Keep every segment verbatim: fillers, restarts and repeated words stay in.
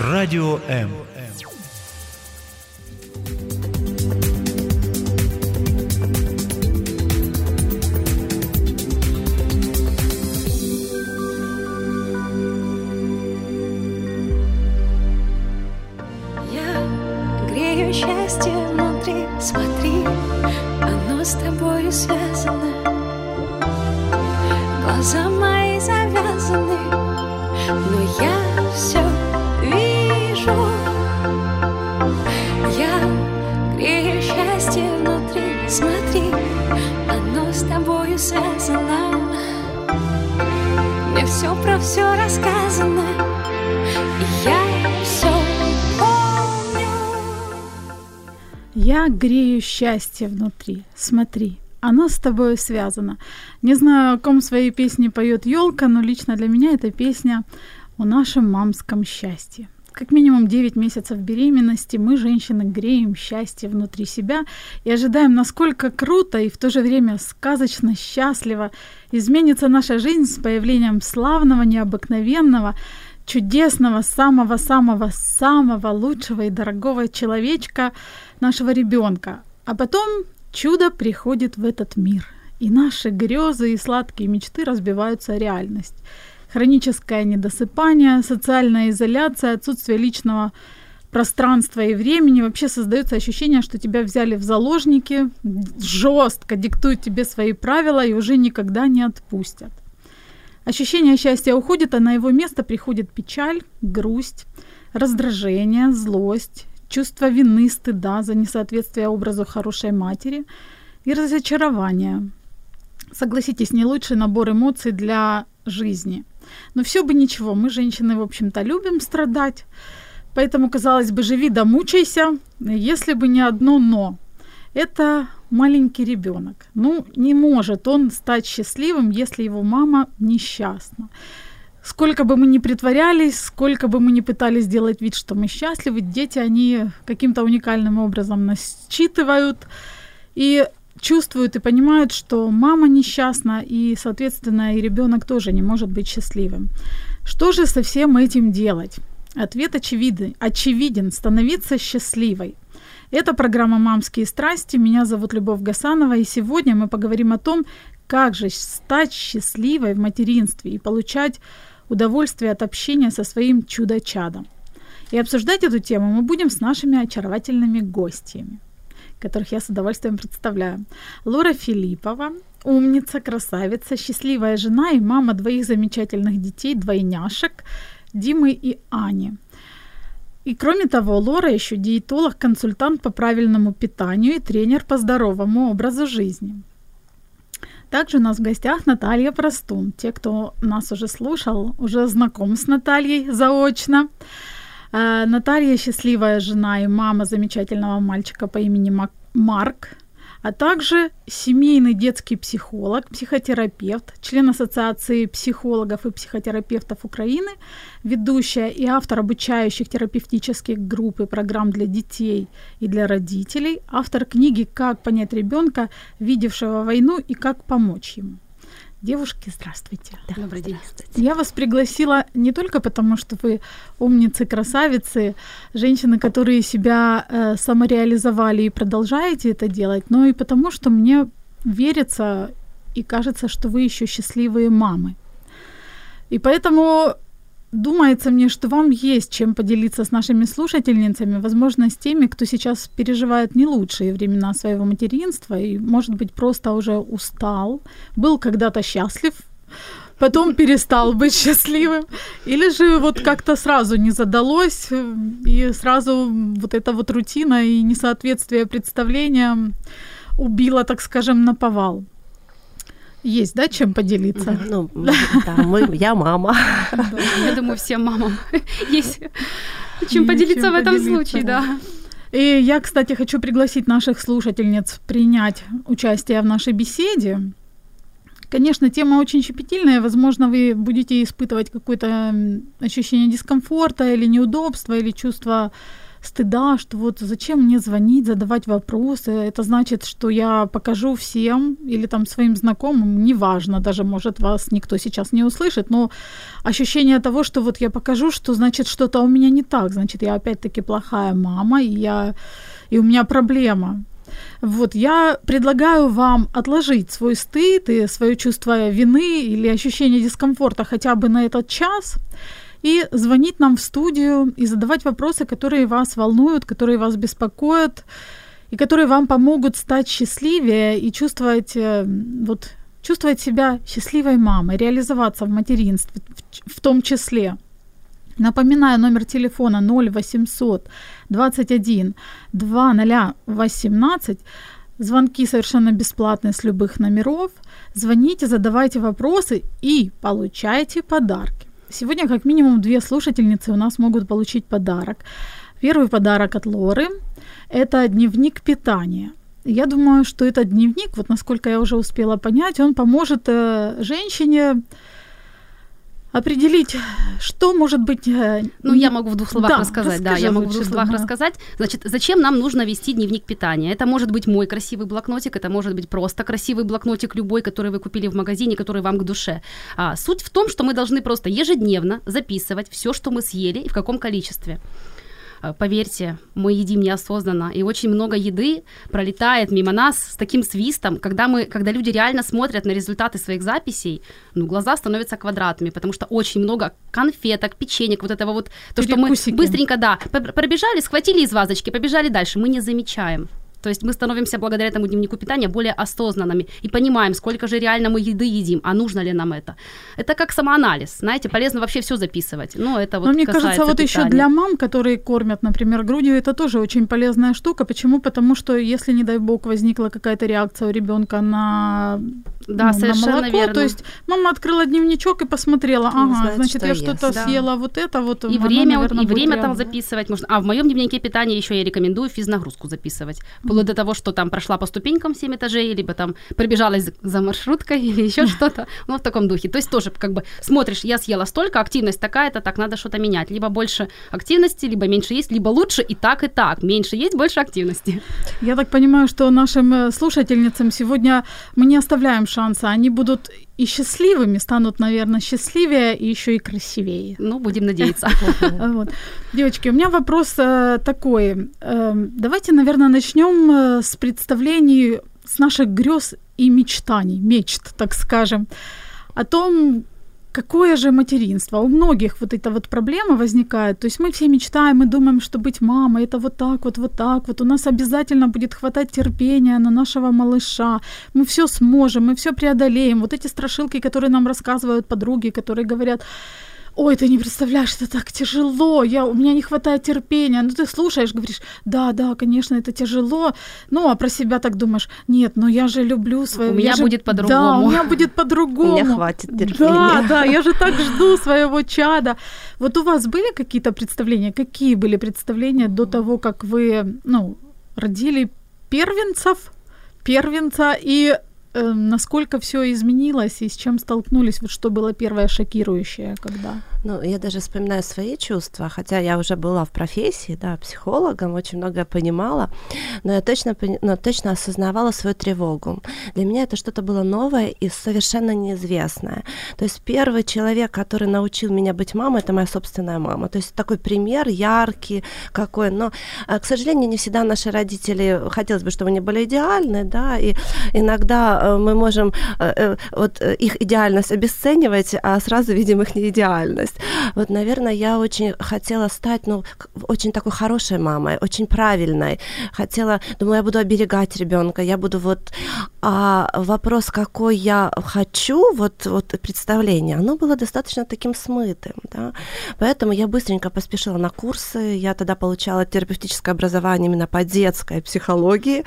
Радіо М. Я грею счастье внутри, смотри, оно с тобою связано. Не знаю, о ком своей песне поет елка, но лично для меня эта песня о нашем мамском счастье. Как минимум девять месяцев беременности мы, женщины, греем счастье внутри себя и ожидаем, насколько круто и в то же время сказочно счастливо изменится наша жизнь с появлением славного, необыкновенного, чудесного, самого-самого-самого лучшего и дорогого человечка, нашего ребенка. А потом чудо приходит в этот мир, и наши грезы и сладкие мечты разбиваются о реальность. Хроническое недосыпание, социальная изоляция, отсутствие личного пространства и времени. Вообще создается ощущение, что тебя взяли в заложники, жестко диктуют тебе свои правила и уже никогда не отпустят. Ощущение счастья уходит, а на его место приходит печаль, грусть, раздражение, злость, чувство вины, стыда за несоответствие образу хорошей матери и разочарование. Согласитесь, не лучший набор эмоций для жизни. Но все бы ничего, мы, женщины, в общем-то, любим страдать, поэтому, казалось бы, живи да мучайся, если бы не одно «но». Это маленький ребенок. Ну, не может он стать счастливым, если его мама несчастна. Сколько бы мы ни притворялись, сколько бы мы ни пытались сделать вид, что мы счастливы, дети, они каким-то уникальным образом нас считывают и чувствуют и понимают, что мама несчастна, и, соответственно, и ребенок тоже не может быть счастливым. Что же со всем этим делать? Ответ очевиден. Очевиден. Становиться счастливой. Это программа «Мамские страсти». Меня зовут Любовь Гасанова, и сегодня мы поговорим о том, как же стать счастливой в материнстве и получать удовольствие от общения со своим чудо-чадом. И обсуждать эту тему мы будем с нашими очаровательными гостями, которых я с удовольствием представляю. Лора Филиппова, умница, красавица, счастливая жена и мама двоих замечательных детей, двойняшек Димы и Ани. И кроме того, Лора еще диетолог, консультант по правильному питанию и тренер по здоровому образу жизни. Также у нас в гостях Наталья Простун. Те, кто нас уже слушал, уже знаком с Натальей заочно. Наталья – счастливая жена и мама замечательного мальчика по имени Марк, а также семейный детский психолог, психотерапевт, член Ассоциации психологов и психотерапевтов Украины, ведущая и автор обучающих терапевтических групп и программ для детей и для родителей, автор книги «Как понять ребенка, видевшего войну, и как помочь ему». Девушки, здравствуйте. Да, добрый день. Здравствуйте. Я вас пригласила не только потому, что вы умницы, красавицы, женщины, которые себя э, самореализовали и продолжаете это делать, но и потому, что мне верится и кажется, что вы еще счастливые мамы. И поэтому думается мне, что вам есть чем поделиться с нашими слушательницами, возможно, с теми, кто сейчас переживает не лучшие времена своего материнства и, может быть, просто уже устал, был когда-то счастлив, потом перестал быть счастливым, или же вот как-то сразу не задалось, и сразу вот эта вот рутина и несоответствие представлениям убило, так скажем, наповал. Есть, да, чем поделиться? Ну, да, мы, я мама. Я думаю, всем мамам есть чем поделиться в этом случае, да. И я, кстати, хочу пригласить наших слушательниц принять участие в нашей беседе. Конечно, тема очень щепетильная, возможно, вы будете испытывать какое-то ощущение дискомфорта или неудобства, или чувство стыда, что вот зачем мне звонить, задавать вопросы, это значит, что я покажу всем или там своим знакомым, неважно, даже может вас никто сейчас не услышит, но ощущение того, что вот я покажу, что значит что-то у меня не так, значит я опять-таки плохая мама, и, я, и у меня проблема. Вот, я предлагаю вам отложить свой стыд и свое чувство вины или ощущение дискомфорта хотя бы на этот час и звонить нам в студию и задавать вопросы, которые вас волнуют, которые вас беспокоят и которые вам помогут стать счастливее и чувствовать, вот, чувствовать себя счастливой мамой, реализоваться в материнстве в том числе. Напоминаю, номер телефона ноль восемьсот двадцать один двадцать ноль восемнадцать. Звонки совершенно бесплатные с любых номеров. Звоните, задавайте вопросы и получайте подарки. Сегодня как минимум две слушательницы у нас могут получить подарок. Первый подарок от Лоры – это дневник питания. Я думаю, что этот дневник, вот насколько я уже успела понять, он поможет женщине определить, что может быть... Ну, я могу в двух словах да, рассказать. Да, я могу в двух словах да. рассказать. Значит, зачем нам нужно вести дневник питания? Это может быть мой красивый блокнотик, это может быть просто красивый блокнотик любой, который вы купили в магазине, который вам к душе. А, суть в том, что мы должны просто ежедневно записывать все, что мы съели и в каком количестве. Поверьте, мы едим неосознанно, и очень много еды пролетает мимо нас с таким свистом, когда, мы, когда люди реально смотрят на результаты своих записей, ну, глаза становятся квадратными, потому что очень много конфеток, печенек, вот этого вот, то, что мы быстренько, да, пробежали, схватили из вазочки, побежали дальше, мы не замечаем. То есть мы становимся благодаря этому дневнику питания более осознанными и понимаем, сколько же реально мы еды едим, а нужно ли нам это. Это как самоанализ, знаете, полезно вообще всё записывать. Но это вот Но мне касается кажется, вот питания. Ещё для мам, которые кормят, например, грудью, это тоже очень полезная штука. Почему? Потому что если, не дай бог, возникла какая-то реакция у ребёнка на, да, ну, совершенно на молоко, верно. То есть мама открыла дневничок и посмотрела, ага, знает, значит, что я ест. что-то да. съела вот это, вот и оно, время, наверное, и время там записывать можно. А в моём дневнике питания ещё я рекомендую физнагрузку записывать. Вплоть до того, что там прошла по ступенькам семь этажей, либо там пробежалась за маршруткой или еще что-то, ну, в таком духе. То есть тоже как бы смотришь, я съела столько, активность такая-то, так надо что-то менять. Либо больше активности, либо меньше есть, либо лучше и так, и так. Меньше есть, больше активности. Я так понимаю, что нашим слушательницам сегодня мы не оставляем шанса, они будут... и счастливыми станут, наверное, счастливее и еще и красивее. Ну, будем надеяться. Вот. Девочки, у меня вопрос такой. Давайте, наверное, начнем с представлений, с наших грез и мечтаний, мечт, так скажем, о том, какое же материнство. У многих вот эта вот проблема возникает. То есть мы все мечтаем, мы думаем, что быть мамой, это вот так вот, вот так вот. У нас обязательно будет хватать терпения на нашего малыша. Мы все сможем, мы все преодолеем. Вот эти страшилки, которые нам рассказывают подруги, которые говорят... Ой, ты не представляешь, это так тяжело, я, у меня не хватает терпения. Ну, ты слушаешь, говоришь, да, да, конечно, это тяжело. Ну, а про себя так думаешь, нет, но я же люблю своего... У меня же... будет по-другому. Да, у меня будет по-другому. У меня хватит терпения. Да, да, я же так жду своего чада. Вот у вас были какие-то представления? Какие были представления до того, как вы, ну, родили первенцев, первенца, и... насколько все изменилось и с чем столкнулись, вот что было первое шокирующее, когда? Ну, я даже вспоминаю свои чувства, хотя я уже была в профессии, да, психологом, очень многое понимала, но я точно, но точно осознавала свою тревогу. Для меня это что-то было новое и совершенно неизвестное. То есть первый человек, который научил меня быть мамой, это моя собственная мама. То есть такой пример яркий какой, но, к сожалению, не всегда наши родители, хотелось бы, чтобы они были идеальны, да, и иногда мы можем вот их идеальность обесценивать, а сразу видим их неидеальность. Вот, наверное, я очень хотела стать, ну, очень такой хорошей мамой, очень правильной. Хотела, думаю, я буду оберегать ребенка, я буду вот... А вопрос, какой я хочу, вот, вот представление, оно было достаточно таким смытым, да. Поэтому я быстренько поспешила на курсы, я тогда получала терапевтическое образование именно по детской психологии,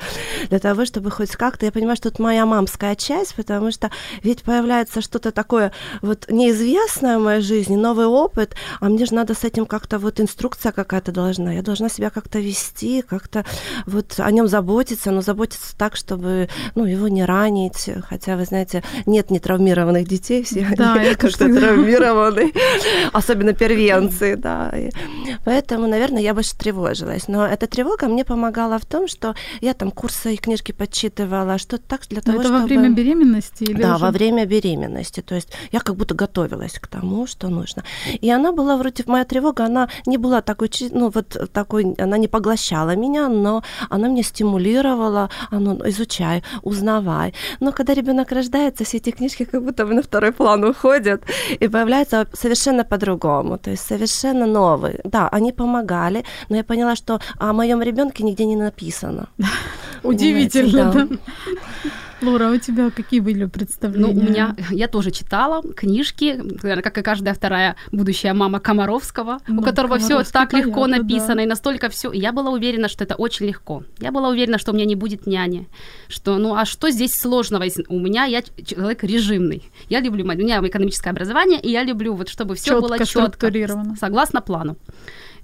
для того, чтобы хоть как-то, я понимаю, что тут моя мама мамская часть, потому что ведь появляется что-то такое вот неизвестное в моей жизни, новый опыт, а мне же надо с этим как-то, вот инструкция какая-то должна, я должна себя как-то вести, как-то вот о нем заботиться, но заботиться так, чтобы, ну, его не ранить, хотя, вы знаете, нет нетравмированных детей, все да, они как-то травмированы, особенно первенцы, да. Поэтому, наверное, я больше тревожилась, но эта тревога мне помогала в том, что я там курсы и книжки подчитывала, что так для того, чтобы... Это во время беременности? Или да, уже? Во время беременности, то есть я как будто готовилась к тому, что нужно. И она была вроде, моя тревога, она не была такой, ну вот такой, она не поглощала меня, но она меня стимулировала, она, изучай, узнавай. Но когда ребенок рождается, все эти книжки как будто бы на второй план уходят и появляются совершенно по-другому, то есть совершенно новые. Да, они помогали, но я поняла, что о моем ребенке нигде не написано. Удивительно, да. Лора, у тебя какие были представления? Ну, у меня, я тоже читала книжки, как и каждая вторая будущая мама Комаровского, ну, у которого все так понятно, легко написано, да. И настолько все. Я была уверена, что это очень легко. Я была уверена, что у меня не будет няни. Что, ну, а что здесь сложного? У меня, я человек режимный. Я люблю, у меня экономическое образование, и я люблю, вот, чтобы все было четко, согласно плану.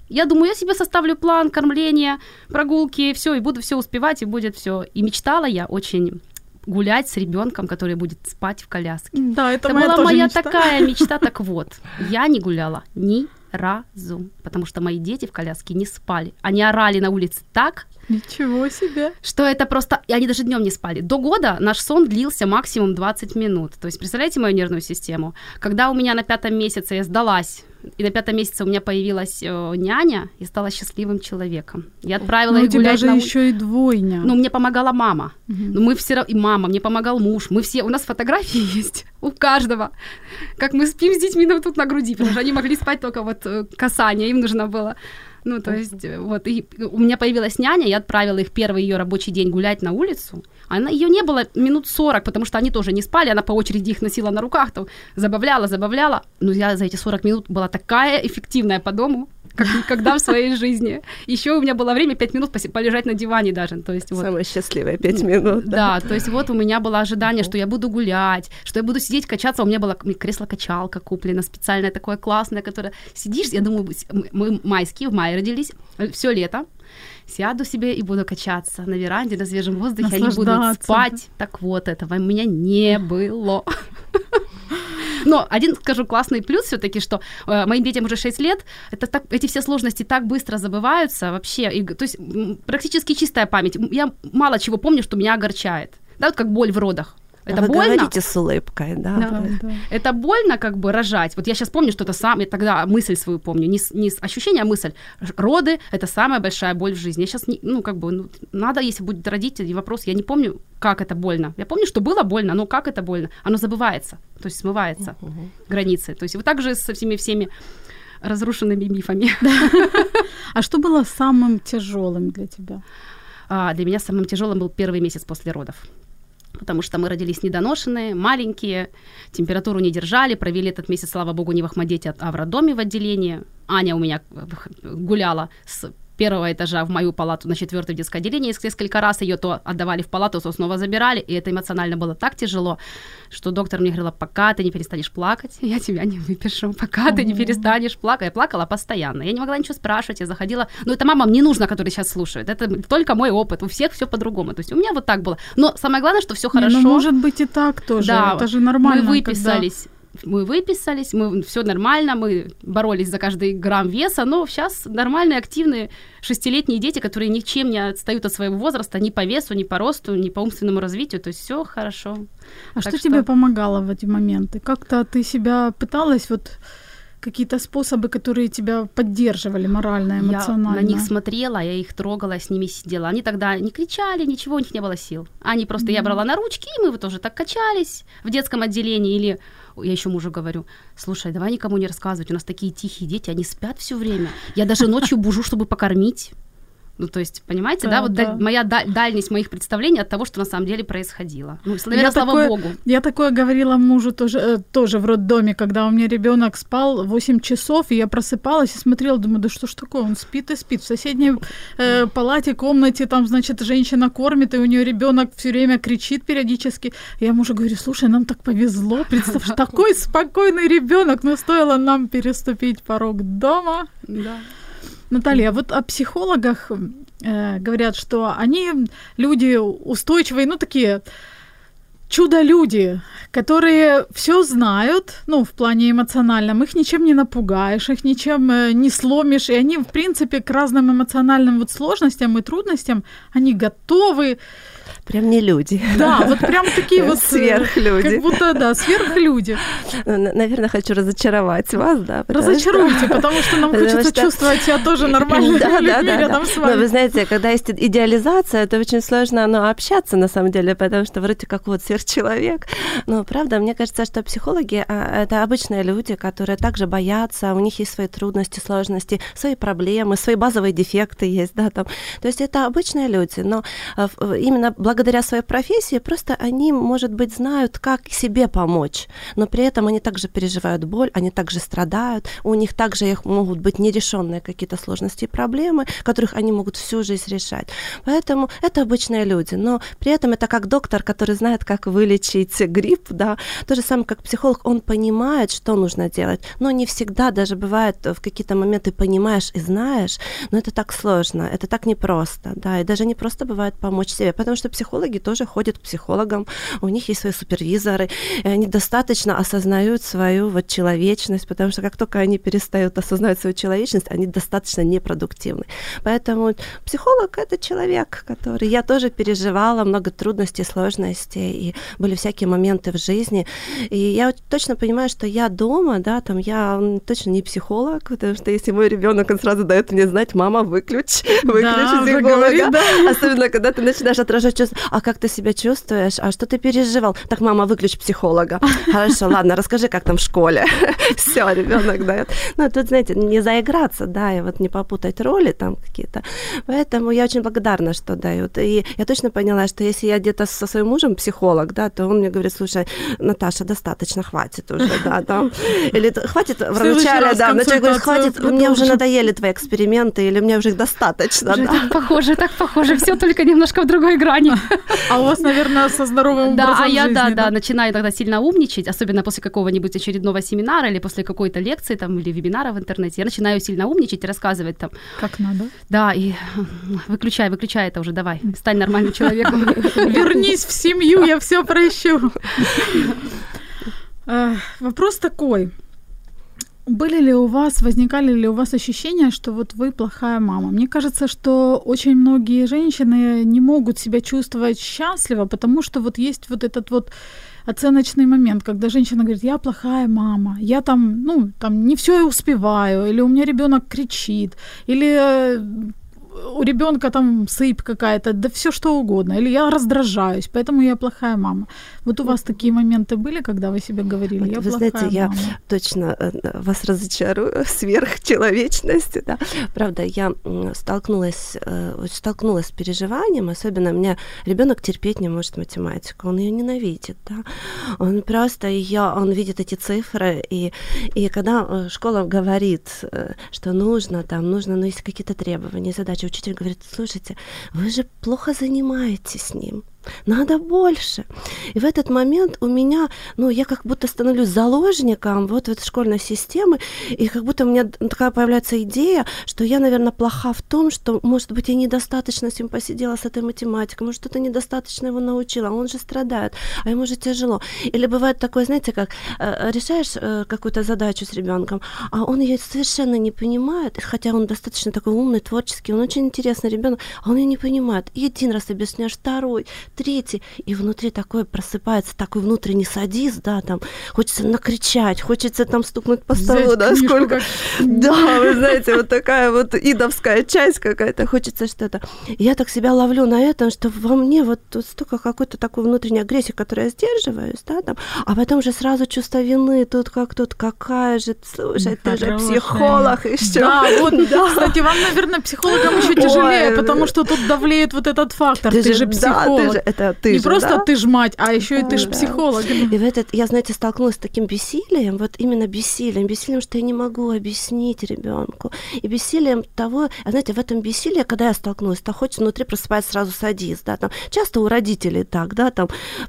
Я думаю, я себе составлю план кормления, прогулки, все, и буду все успевать, и будет все. И мечтала я очень гулять с ребенком, который будет спать в коляске. Да, это, это моя была тоже моя мечта. Такая мечта. Так вот, я не гуляла ни разу, потому что мои дети в коляске не спали. Они орали на улице так. Ничего себе. Что это просто... Они даже днем не спали. До года наш сон длился максимум двадцать минут. То есть, представляете мою нервную систему? Когда у меня на пятом месяце я сдалась, и на пятом месяце у меня появилась э, няня, и стала счастливым человеком. Я отправила ну, их гулять. У тебя же на... еще и двойня. Ну, мне помогала мама. Угу. Ну, мы все... И мама, мне помогал муж. Мы все... У нас фотографии есть у каждого. Как мы спим с детьми ну, тут на груди, потому что они могли спать только вот касание, им нужно было... Ну, то есть, вот, и у меня появилась няня, я отправила их первый ее рабочий день гулять на улицу. Она, ее не было минут сорок, потому что они тоже не спали, она по очереди их носила на руках, там, забавляла, забавляла. Но я за эти сорок минут была такая эффективная по дому, как никогда в своей жизни. Еще у меня было время пять минут полежать на диване даже. То есть, вот. Самая счастливая пять минут. Да, то есть вот у меня было ожидание, что я буду гулять, что я буду сидеть, качаться. У меня было кресло-качалка куплено, специальное такое классное, которое сидишь, я думаю, мы майские, в мае родились, все лето. Сяду себе и буду качаться на веранде, на свежем воздухе, они будут спать. Так вот, этого у меня не было. Но один, скажу, классный плюс все-таки, что э, моим детям уже шесть лет, это так, эти все сложности так быстро забываются вообще, и, то есть практически чистая память. Я мало чего помню, что меня огорчает. Да, вот как боль в родах. Это а больно. Вы говорите с улыбкой, да, да, да. Это больно как бы рожать. Вот я сейчас помню, что это сам, я тогда мысль свою помню, не, не ощущение, а мысль. Роды – это самая большая боль в жизни. Я сейчас, не, ну, как бы, ну, надо, если будет родить, вопрос, я не помню, как это больно. Я помню, что было больно, но как это больно? Оно забывается, то есть смывается uh-huh. границы. То есть вот так же со всеми всеми разрушенными мифами. А что было самым тяжелым для тебя? Для меня самым тяжелым был первый месяц после родов. Потому что мы родились недоношенные, маленькие, температуру не держали, провели этот месяц, слава богу, не в Ахмадете, а в роддоме в отделении. Аня у меня гуляла с первого этажа в мою палату на четвертое детское отделение, несколько раз ее то отдавали в палату, то снова забирали, и это эмоционально было так тяжело, что доктор мне говорила, пока ты не перестанешь плакать, я тебя не выпишу, пока mm-hmm. ты не перестанешь плакать. Я плакала постоянно, я не могла ничего спрашивать, я заходила, ну это мамам не нужно, которые сейчас слушают, это только мой опыт, у всех все по-другому, то есть у меня вот так было, но самое главное, что все хорошо. Не, ну, может быть и так тоже, да, это же нормально. Мы выписались. Когда... Мы выписались, мы все нормально, мы боролись за каждый грамм веса, но сейчас нормальные, активные шестилетние дети, которые ничем не отстают от своего возраста, ни по весу, ни по росту, ни по умственному развитию, то есть все хорошо. А что, что тебе помогало в эти моменты? Как-то ты себя пыталась вот... Какие-то способы, которые тебя поддерживали морально, эмоционально? Я на них смотрела, я их трогала, с ними сидела. Они тогда не кричали, ничего, у них не было сил. Они просто, mm-hmm. я брала на ручки, и мы вот тоже так качались в детском отделении. Или я еще мужу говорю, слушай, давай никому не рассказывать, у нас такие тихие дети, они спят все время. Я даже ночью бужу, чтобы покормить. Ну, то есть, понимаете, да, да вот да. моя дальность моих представлений от того, что на самом деле происходило. Ну, я слава такое, богу. Я такое говорила мужу тоже, тоже в роддоме, когда у меня ребёнок спал восемь часов, и я просыпалась и смотрела, думаю, да что ж такое, он спит и спит. В соседней э, палате, комнате, там, значит, женщина кормит, и у неё ребёнок всё время кричит периодически. Я мужу говорю, слушай, нам так повезло, представь, такой спокойный ребёнок, но стоило нам переступить порог дома. Да. Наталья, вот о психологах э, говорят, что они люди устойчивые, ну такие чудо-люди, которые всё знают, ну в плане эмоциональном, их ничем не напугаешь, их ничем э, не сломишь, и они в принципе к разным эмоциональным вот сложностям и трудностям, они готовы. Прям не люди. Да, вот прям такие вот... Сверхлюди. Как будто, да, сверхлюди. Наверное, хочу разочаровать вас, да. Потому Разочаруйте, что... потому что нам потому хочется что... чувствовать себя тоже нормальными да, людьми да, да, рядом да. с вами. Но вы знаете, когда есть идеализация, то очень сложно ну, общаться, на самом деле, потому что вроде как вот сверхчеловек. Но, правда, мне кажется, что психологи — это обычные люди, которые также боятся, у них есть свои трудности, сложности, свои проблемы, свои базовые дефекты есть, да, там. То есть это обычные люди, но именно благодаря своей профессии просто они, может быть, знают, как себе помочь, но при этом они также переживают боль, они также страдают, у них также их могут быть нерешенные какие-то сложности и проблемы, которых они могут всю жизнь решать. Поэтому это обычные люди, но при этом это как доктор, который знает, как вылечить грипп, да, то же самое, как психолог, он понимает, что нужно делать, но не всегда, даже бывает в какие-то моменты понимаешь и знаешь, но это так сложно, это так непросто, да, и даже не просто бывает помочь себе, потому что психологи тоже ходят к психологам, у них есть свои супервизоры, и они достаточно осознают свою вот человечность, потому что как только они перестают осознавать свою человечность, они достаточно непродуктивны. Поэтому психолог — это человек, который... Я тоже переживала много трудностей, сложностей, и были всякие моменты в жизни, и я точно понимаю, что я дома, да, там я точно не психолог, потому что если мой ребёнок, он сразу даёт мне знать: мама, выключи, выключи психолога. Особенно, когда ты начинаешь отражать чувства. А как ты себя чувствуешь? А что ты переживал? Так, мама, выключи психолога. Хорошо, ладно, расскажи, как там в школе. Всё, ребёнок даёт. Ну, тут, знаете, не заиграться, да, и вот не попутать роли там какие-то. Поэтому я очень благодарна, что дают. И я точно поняла, что если я где-то со своим мужем психолог, да, то он мне говорит: слушай, Наташа, достаточно, хватит уже, да, там. Или хватит в начале, да, в начале говорит: хватит, мне уже надоели твои эксперименты, или мне уже их достаточно, да. Так похоже, так похоже, всё только немножко в другой грани. А у вас, наверное, со здоровым да, образом а я, жизни. Да, да, да, начинаю тогда сильно умничать, особенно после какого-нибудь очередного семинара или после какой-то лекции там, или вебинара в интернете. Я начинаю сильно умничать и рассказывать там. Как надо. Да, и выключай, выключай это уже, давай, стань нормальным человеком. Вернись в семью, я всё прощу. Вопрос такой. Были ли у вас, возникали ли у вас ощущения, что вот вы плохая мама? Мне кажется, что очень многие женщины не могут себя чувствовать счастливо, потому что вот есть вот этот вот оценочный момент, когда женщина говорит: я плохая мама, я там, ну, там не всё успеваю, или у меня ребёнок кричит, или у ребёнка там сыпь какая-то, да всё что угодно, или я раздражаюсь, поэтому я плохая мама. Вот у вас такие моменты были, когда вы себе говорили: я вы плохая знаете, мама? Я точно вас разочарую, сверхчеловечность, да. Правда, я столкнулась, столкнулась с переживанием, особенно у меня ребёнок терпеть не может математику, он её ненавидит, да. Он просто её, он видит эти цифры, и, и когда школа говорит, что нужно, там нужно, ну, есть какие-то требования, задачи, учитель говорит: слушайте, вы же плохо занимаетесь с ним. Надо больше. И в этот момент у меня, ну, я как будто становлюсь заложником вот этой школьной системы, и как будто у меня такая появляется идея, что я, наверное, плоха в том, что, может быть, я недостаточно с ним посидела, с этой математикой, может, что-то недостаточно его научила, а он же страдает, а ему же тяжело. Или бывает такое, знаете, как решаешь какую-то задачу с ребёнком, а он её совершенно не понимает, хотя он достаточно такой умный, творческий, он очень интересный ребёнок, а он её не понимает. И один раз объясняешь, второй, смотрите, и внутри такой просыпается, такой внутренний садист, да, там, хочется накричать, хочется там стукнуть по столу, да, сколько... Да, вы знаете, вот такая вот идовская часть какая-то, хочется что-то. Я так себя ловлю на этом, что во мне вот столько какой-то такой внутренней агрессии, которой я сдерживаюсь, да, там, а потом же сразу чувство вины, тут как тут, какая же, слушай, ты же психолог еще. Да, вот, кстати, вам, наверное, психологам еще тяжелее, потому что тут давлеет вот этот фактор, ты же психолог. Не просто ты ж мать, а еще и ты ж психолог. И в этот, я, знаете, столкнулась с таким бессилием, вот именно бессилием, бессилием, что я не могу объяснить ребенку, и бессилием того, знаете, в этом бессилии, когда я столкнулась, то хочется внутри просыпается сразу садист, да, там, часто у родителей так, да, там,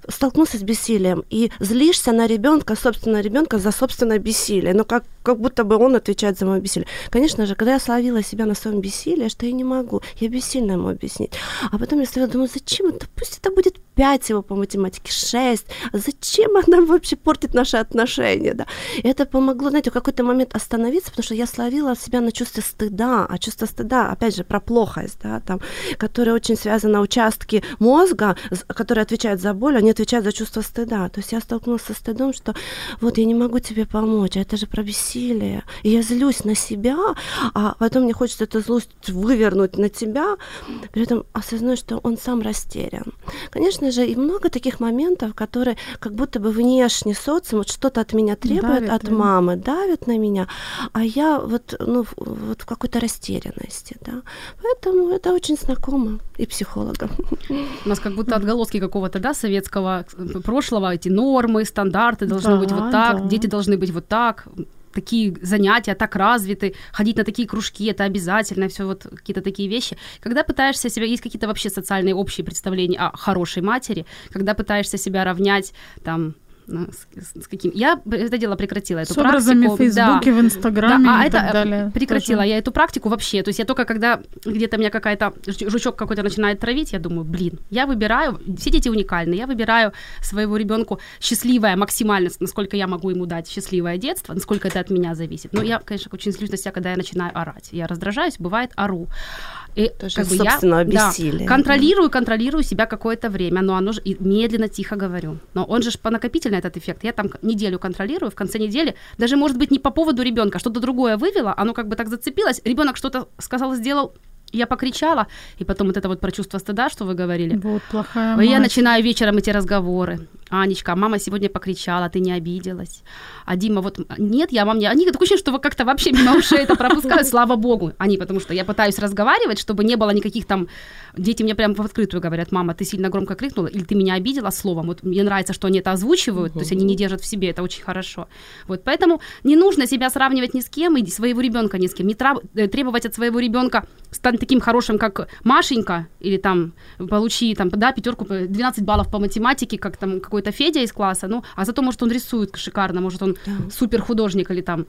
столкнулся с бессилием, и злишься на ребенка, собственно, ребенка за собственное бессилие, но как, как будто бы он отвечает за мое бессилие. Конечно же, когда я словила себя на своем бессилии, что я не могу, я бессильно ему объяснить, а потом я стала думать, зачем это, пусть это будет пять его по математике, шесть, зачем она вообще портит наши отношения, да, и это помогло, знаете, в какой-то момент остановиться, потому что я словила себя на чувстве стыда, а чувство стыда, опять же, про плохость, да, там, которая очень связана участки мозга, которые отвечают за боль, они отвечают за чувство стыда, то есть я столкнулась со стыдом, что вот я не могу тебе помочь, а это же про бессилие, и я злюсь на себя, а потом мне хочется эту злость вывернуть на тебя, при этом осознаю, что он сам растерян. Конечно же, и много таких моментов, которые как будто бы внешне социум, вот что-то от меня требует, давит, от мамы, давит на меня, а я вот, ну, вот в какой-то растерянности, да. Поэтому это очень знакомо и психологам. У нас как будто отголоски какого-то, да, советского прошлого, эти нормы, стандарты должны, да, быть вот так, да, дети должны быть вот так, такие занятия, так развиты, ходить на такие кружки, это обязательно, все вот какие-то такие вещи. Когда пытаешься себя, есть какие-то вообще социальные общие представления о хорошей матери, когда пытаешься себя равнять, там, с, с каким... Я это дело прекратила, эту с практику. С образами в Фейсбуке, да, в Инстаграме, да, а и это так далее. Прекратила тоже. Я эту практику вообще. То есть я только когда где-то меня какая-то жучок какой-то начинает травить, я думаю, блин, я выбираю, все дети уникальны, я выбираю своего ребенку счастливое максимально, насколько я могу ему дать счастливое детство, насколько это от меня зависит. Но я, конечно, очень злюсь на себя, когда я начинаю орать. Я раздражаюсь, бывает, ору. И как бы я, да, контролирую, контролирую себя какое-то время, но оно же и медленно, тихо говорю. Но он же понакопительный этот эффект. Я там неделю контролирую, в конце недели, даже, может быть, не по поводу ребенка, что-то другое вывела, оно как бы так зацепилось, ребенок что-то сказал, сделал, я покричала, и потом вот это вот про чувство стыда, что вы говорили. Вот плохая мать. Я начинаю вечером эти разговоры. Анечка, мама сегодня покричала, ты не обиделась. А Дима, вот нет, я вам не... Они такое ощущение, что вы как-то вообще мимо ушей это пропускают, слава богу. Они, потому что я пытаюсь разговаривать, чтобы не было никаких там... Дети мне прям в открытую говорят, мама, ты сильно громко крикнула, или ты меня обидела словом. Вот мне нравится, что они это озвучивают, то есть они не держат в себе, это очень хорошо. Вот, поэтому не нужно себя сравнивать ни с кем, и своего ребенка ни с кем. Не требовать от своего ребенка стать таким хорошим, как Машенька, или там получи там, да, пятерку, двенадцать баллов по математике, как там какой-то Федя из класса, ну, а зато, может, он рисует шикарно, может, он супер художник, или там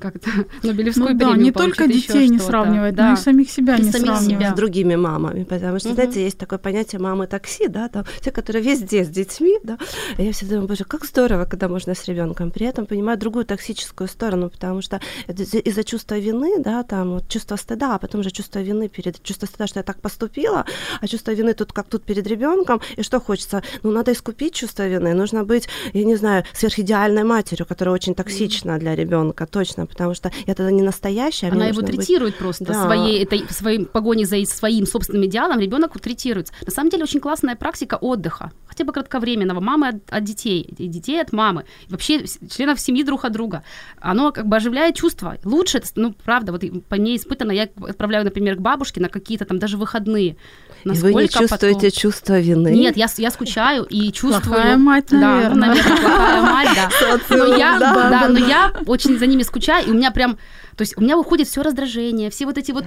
как-то Нобелевскую, ну, премию, да, не только детей не сравнивать, да, но и самих себя и не самих сравнивать. Себя. С другими мамами, потому что, угу, знаете, есть такое понятие мамы-такси, да, там, те, которые везде с детьми, да, и я всегда думаю, боже, как здорово, когда можно с ребенком, при этом понимаю другую токсическую сторону, потому что из-за чувства вины, да, там, вот, чувство стыда, а потом же чувство вины перед, чувство стыда, что я так поступила, а чувство вины тут как тут перед ребенком, и что хочется, ну, надо искупить чувство вины, нужно быть, я не знаю, сверхидеальной матерью, которая очень токсична, угу, для ребенка, точно, потому что я тогда не настоящая. Она его третирует быть... просто, да, своей, этой, своей погоней за своим собственным идеалом ребенок третируется. На самом деле очень классная практика отдыха, хотя бы кратковременного, мамы от, от детей, детей от мамы, вообще членов семьи друг от друга. Оно как бы оживляет чувства. Лучше, ну, правда, вот по мне испытано, я отправляю, например, к бабушке на какие-то там даже выходные. Насколько вы не чувствуете потом... чувство вины? Нет, я, я скучаю и чувствую... Плохая мать, наверное. Да, ну, наверное, плохая мать, да. Но я, да, да, но я очень за ними скучаю, и у меня прям, то есть у меня выходит все раздражение, все вот эти вот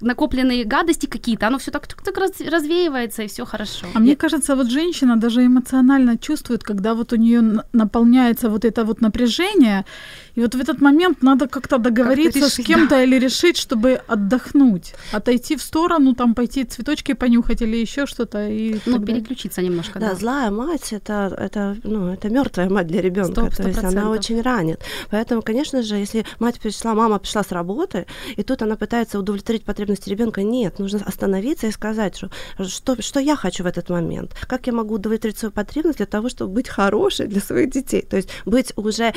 накопленные гадости какие-то, оно все так, так, так раз, развеивается, и все хорошо. А мне кажется, вот женщина даже эмоционально чувствует, когда вот у нее наполняется вот это вот напряжение, и вот в этот момент надо как-то договориться как-то решить, с кем-то, да, или решить, чтобы отдохнуть, отойти в сторону, там пойти цветочки понюхать или еще что-то. И ну, переключиться немножко. Да, да, злая мать, это, это, ну, это мертвая мать для ребенка, сто процентов. То есть она очень ранит. Поэтому, конечно же, если мать пришла, мама пришла с работы, и тут она пытается удовлетворить потребность потребности ребенка нет. Нужно остановиться и сказать, что, что, что я хочу в этот момент, как я могу удовлетворить свою потребность для того, чтобы быть хорошей для своих детей. То есть быть уже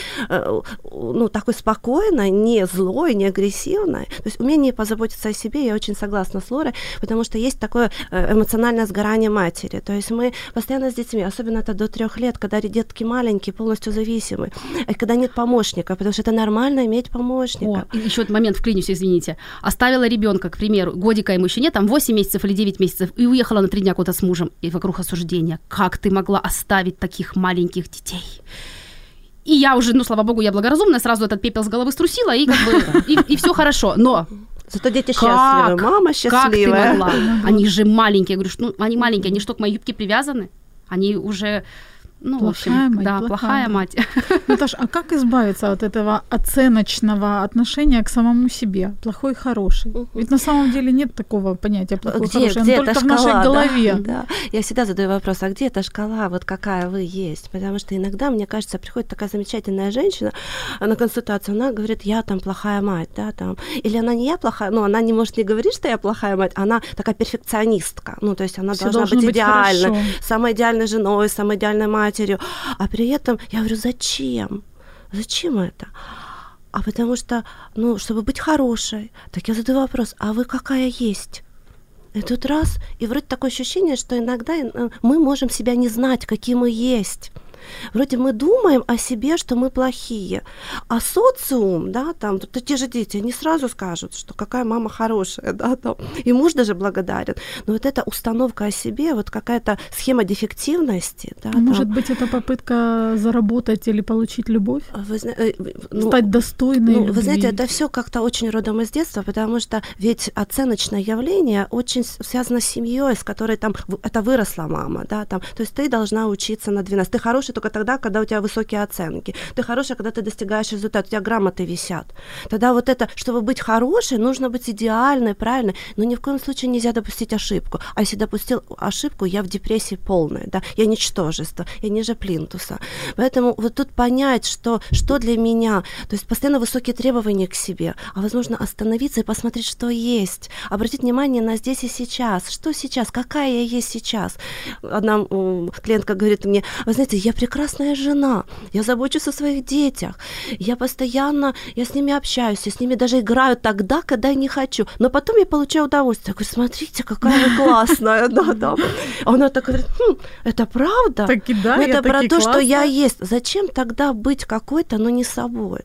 ну, такой спокойной, не злой, не агрессивной. То есть умение позаботиться о себе, я очень согласна с Лорой, потому что есть такое эмоциональное сгорание матери. То есть мы постоянно с детьми, особенно это до трех лет, когда детки маленькие, полностью зависимы, и когда нет помощника, потому что это нормально иметь помощника. О, еще момент, вклинюсь, извините. Оставила ребенка, к примеру, годика ему еще нет, там восемь месяцев или девять месяцев, и уехала на три дня куда-то с мужем, и вокруг осуждения. Как ты могла оставить таких маленьких детей? И я уже, ну, слава богу, я благоразумная, сразу этот пепел с головы струсила, и как бы, и, и все хорошо. Но... Зато дети счастливы, как? Мама счастливая. Как ты могла? Они же маленькие. Я говорю, что, ну, они маленькие, они что, к моей юбке привязаны? Они уже... Ну, плохая в общем, мать, да, плохая, плохая мать. Наташа, а как избавиться от этого оценочного отношения к самому себе? Плохой, хороший. Ведь на самом деле нет такого понятия плохой, где, хороший. Где только шкала, в нашей голове. Да, да. Я всегда задаю вопрос, а где эта шкала, вот какая вы есть? Потому что иногда, мне кажется, приходит такая замечательная женщина на консультацию, она говорит, я там плохая мать, да, там. Или она не я плохая, но ну, она не может не говорить, что я плохая мать, она такая перфекционистка. Ну, то есть она Всё должна быть идеальной, быть самой идеальной женой, самой идеальной матерью. А при этом я говорю, зачем? Зачем это? А потому что, ну, чтобы быть хорошей, так я задаю вопрос, а вы какая есть? И тут раз, и вроде такое ощущение, что иногда мы можем себя не знать, какие мы есть. Вроде мы думаем о себе, что мы плохие, а социум, да, там, те же дети, они сразу скажут, что какая мама хорошая, да, там, и муж даже благодарен. Но вот эта установка о себе, вот какая-то схема дефективности, да, а там, может быть, это попытка заработать или получить любовь, вы, ну, стать достойной, ну, любви. Вы знаете, это все как-то очень родом из детства, потому что ведь оценочное явление очень связано с семьей, с которой там это выросла мама, да, там, то есть ты должна учиться на двенадцать, ты хороший только тогда, когда у тебя высокие оценки. Ты хорошая, когда ты достигаешь результата, у тебя грамоты висят. Тогда вот это, чтобы быть хорошей, нужно быть идеальной, правильной, но ни в коем случае нельзя допустить ошибку. А если допустил ошибку, я в депрессии полная, да, я ничтожество, я ниже плинтуса. Поэтому вот тут понять, что, что для меня, то есть постоянно высокие требования к себе, а возможно остановиться и посмотреть, что есть, обратить внимание на здесь и сейчас, что сейчас, какая я есть сейчас. Одна клиентка говорит мне, вы знаете, я прекрасная жена, я забочусь о своих детях, я постоянно, я с ними общаюсь, я с ними даже играю тогда, когда я не хочу, но потом я получаю удовольствие. Я говорю, смотрите, какая вы классная. Она так говорит, это правда? Это про то, что я есть. Зачем тогда быть какой-то, но не собой?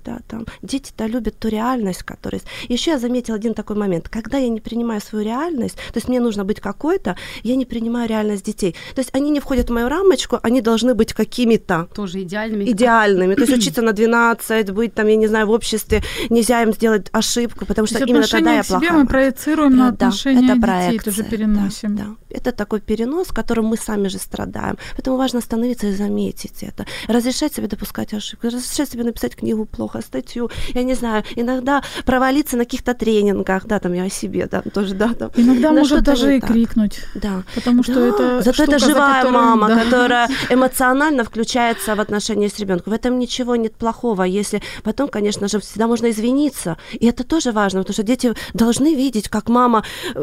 Дети-то любят ту реальность, которая есть. Еще я заметила один такой момент, когда я не принимаю свою реальность, то есть мне нужно быть какой-то, я не принимаю реальность детей. То есть они не входят в мою рамочку, они должны быть какими-то какими-то. Тоже идеальными. Идеальными. То есть учиться на двенадцать, быть там, я не знаю, в обществе, нельзя им сделать ошибку, потому что именно тогда я плохая мать. Отношение к себе мы проецируем на отношения детей, тоже переносим. Да, да. Это такой перенос, которым мы сами же страдаем. Поэтому важно остановиться и заметить это. Разрешать себе допускать ошибки, разрешать себе написать книгу плохо, статью, я не знаю, иногда провалиться на каких-то тренингах, да, там я о себе, да, тоже, да, там. Иногда может даже и крикнуть. Да. Потому что это зато это живая мама, которая эмоционально включается в отношения с ребенком. В этом ничего нет плохого, если потом, конечно же, всегда можно извиниться. И это тоже важно, потому что дети должны видеть, как мама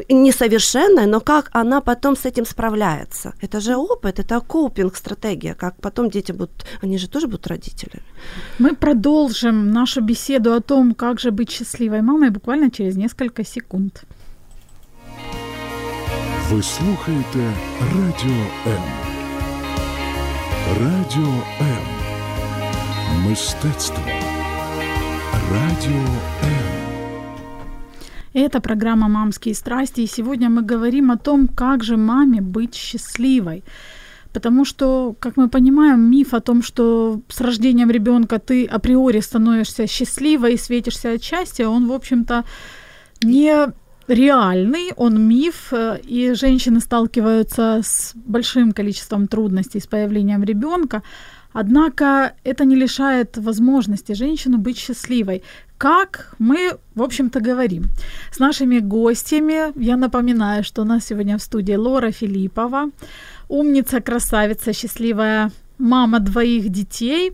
несовершенная, но как она потом с этим справляется. Это же опыт, это копинг-стратегия, как потом дети будут, они же тоже будут родителями. Мы продолжим нашу беседу о том, как же быть счастливой мамой буквально через несколько секунд. Вы слушаете Радио М. Радіо М. Мистецтво. Радіо М. Это программа «Мамские страсти», и сегодня мы говорим о том, как же маме быть счастливой. Потому что, как мы понимаем, миф о том, что с рождением ребенка ты априори становишься счастливой и светишься от счастья, он, в общем-то, не... реальный, он миф, и женщины сталкиваются с большим количеством трудностей с появлением ребенка. Однако это не лишает возможности женщину быть счастливой, как мы, в общем-то, говорим. С нашими гостями, я напоминаю, что у нас сегодня в студии Лора Филиппова, умница, красавица, счастливая мама двоих детей,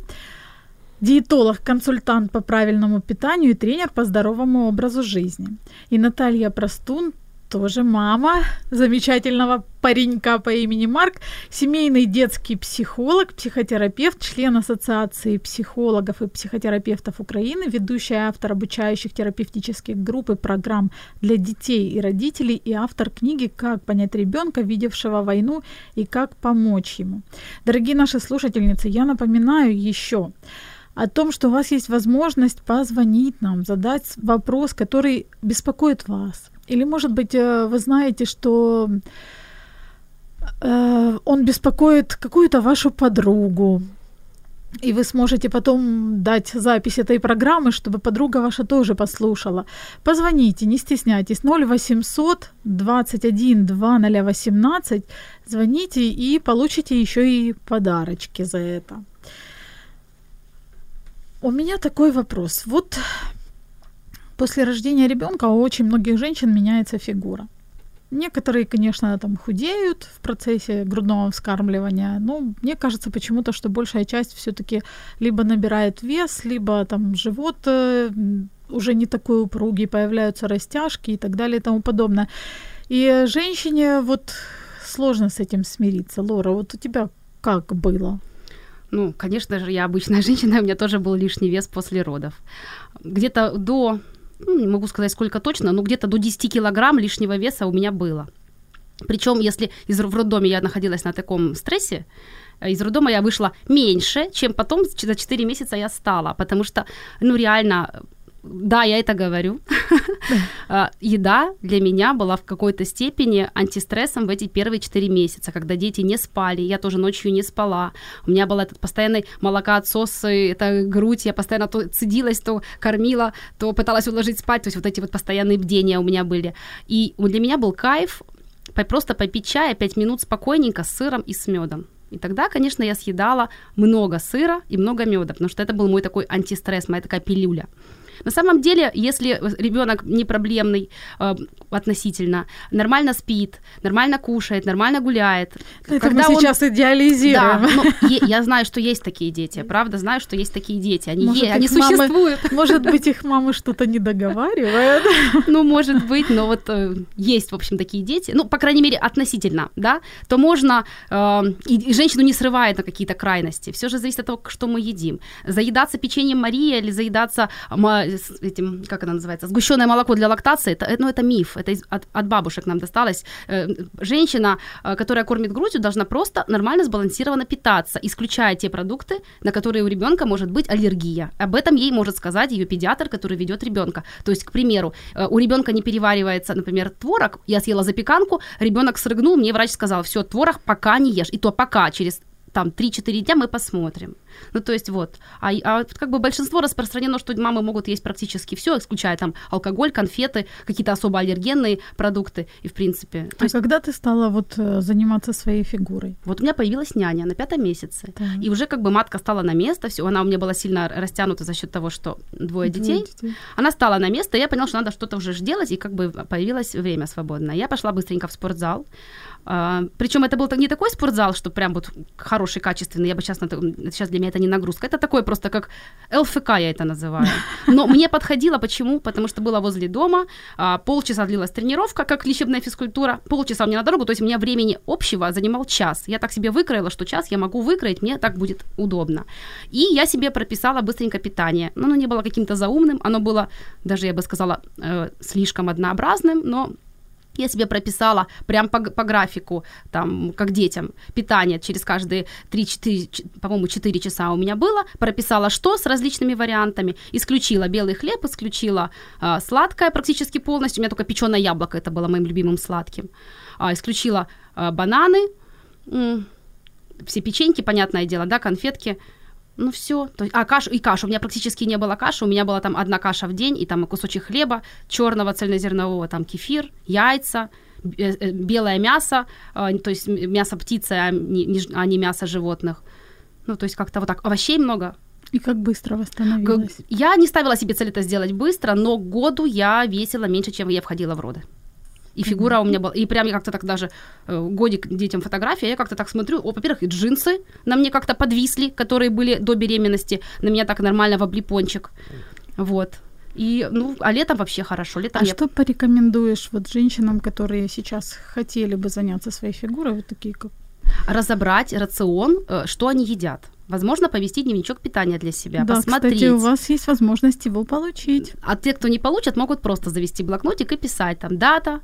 диетолог-консультант по правильному питанию и тренер по здоровому образу жизни. И Наталья Простун, тоже мама замечательного паренька по имени Марк, семейный детский психолог, психотерапевт, член Ассоциации психологов и психотерапевтов Украины, ведущий автор обучающих терапевтических групп и программ для детей и родителей и автор книги «Как понять ребенка, видевшего войну, и как помочь ему». Дорогие наши слушательницы, я напоминаю еще о том, что у вас есть возможность позвонить нам, задать вопрос, который беспокоит вас. Или, может быть, вы знаете, что он беспокоит какую-то вашу подругу, и вы сможете потом дать запись этой программы, чтобы подруга ваша тоже послушала. Позвоните, не стесняйтесь, ноль восемьсот двадцать один двадцать ноль восемнадцать, звоните и получите еще и подарочки за это. У меня такой вопрос. Вот после рождения ребенка у очень многих женщин меняется фигура. Некоторые, конечно, там худеют в процессе грудного вскармливания, но мне кажется почему-то, что большая часть все-таки либо набирает вес, либо там живот уже не такой упругий, появляются растяжки и так далее и тому подобное. И женщине вот сложно с этим смириться. Лора, вот у тебя как было? Ну, конечно же, я обычная женщина, у меня тоже был лишний вес после родов. Где-то до, ну, не могу сказать, сколько точно, но где-то до десяти килограмм лишнего веса у меня было. Причем, если из, в роддоме я находилась на таком стрессе, из роддома я вышла меньше, чем потом за четыре месяца я стала, потому что, ну, реально... Да, я это говорю. Еда для меня была в какой-то степени антистрессом в эти первые четыре месяца, когда дети не спали, я тоже ночью не спала. У меня был этот постоянный молокоотсос, это грудь, я постоянно то цедилась, то кормила, то пыталась уложить спать, то есть вот эти вот постоянные бдения у меня были. И для меня был кайф просто попить чая пять минут спокойненько с сыром и с медом. И тогда, конечно, я съедала много сыра и много меда, потому что это был мой такой антистресс, моя такая пилюля. На самом деле, если ребенок не проблемный э, относительно, нормально спит, нормально кушает, нормально гуляет. Это когда мы он... сейчас идеализируем. Да, ну, е- я знаю, что есть такие дети, правда, знаю, что есть такие дети, они, может, е- они мамы... существуют. Может быть, их мамы что-то не договаривают. Ну, может быть, но вот э, есть, в общем, такие дети, ну, по крайней мере, относительно, да, то можно, э, и, и женщину не срывает на какие-то крайности, все же зависит от того, что мы едим. Заедаться печеньем Мария или заедаться... с этим, как она называется, сгущенное молоко для лактации, это, ну, это миф, это из, от, от бабушек нам досталось. Женщина, которая кормит грудью, должна просто нормально сбалансированно питаться, исключая те продукты, на которые у ребенка может быть аллергия. Об этом ей может сказать ее педиатр, который ведет ребенка. То есть, к примеру, у ребенка не переваривается, например, творог, я съела запеканку, ребенок срыгнул, мне врач сказал, все, творог пока не ешь, и то пока, через... там три-четыре дня мы посмотрим. Ну, то есть вот. А, а как бы большинство распространено, что мамы могут есть практически все, исключая там алкоголь, конфеты, какие-то особо аллергенные продукты. И, в принципе... А есть... когда ты стала вот заниматься своей фигурой? Вот у меня появилась няня на пятом месяце. Да. И уже как бы матка стала на место. Всё. Она у меня была сильно растянута за счет того, что двое детей. Двое детей. Она стала на место, и я поняла, что надо что-то уже делать, и как бы появилось время свободное. Я пошла быстренько в спортзал. А, причем это был не такой спортзал, что прям вот хороший, качественный, я бы сейчас, на... сейчас для меня это не нагрузка, это такое просто как ЛФК я это называю, но мне подходило, почему? Потому что было возле дома, а, полчаса длилась тренировка, как лечебная физкультура, полчаса мне на дорогу, то есть у меня времени общего занимал час, я так себе выкроила, что час я могу выкроить, мне так будет удобно, и я себе прописала быстренько питание, но оно не было каким-то заумным, оно было, даже я бы сказала, э, слишком однообразным, но я себе прописала прям по, по графику, там, как детям, питание через каждые три-четыре, по-моему, четыре часа у меня было, прописала что с различными вариантами, исключила белый хлеб, исключила э, сладкое практически полностью, у меня только печёное яблоко, это было моим любимым сладким, а, исключила э, бананы, э, все печеньки, понятное дело, да, конфетки. Ну все, то есть, а кашу, и кашу, у меня практически не было каши, у меня была там одна каша в день, и там кусочек хлеба, черного цельнозернового, там кефир, яйца, белое мясо, то есть мясо птицы, а не, а не мясо животных, ну то есть как-то вот так, овощей много. И как быстро восстановилась? Я не ставила себе цель это сделать быстро, но к году я весила меньше, чем я входила в роды. И фигура у меня была. И прям я как-то так даже годик детям фотография, я как-то так смотрю. О, во-первых, и джинсы на мне как-то подвисли, которые были до беременности. На меня так нормально в облепончик. Вот. И, ну, а летом вообще хорошо. Летом а я... что порекомендуешь вот женщинам, которые сейчас хотели бы заняться своей фигурой, вот такие как... Разобрать рацион, что они едят. Возможно, повести дневничок питания для себя, да, посмотреть. Кстати, у вас есть возможность его получить. А те, кто не получат, могут просто завести блокнотик и писать там дата,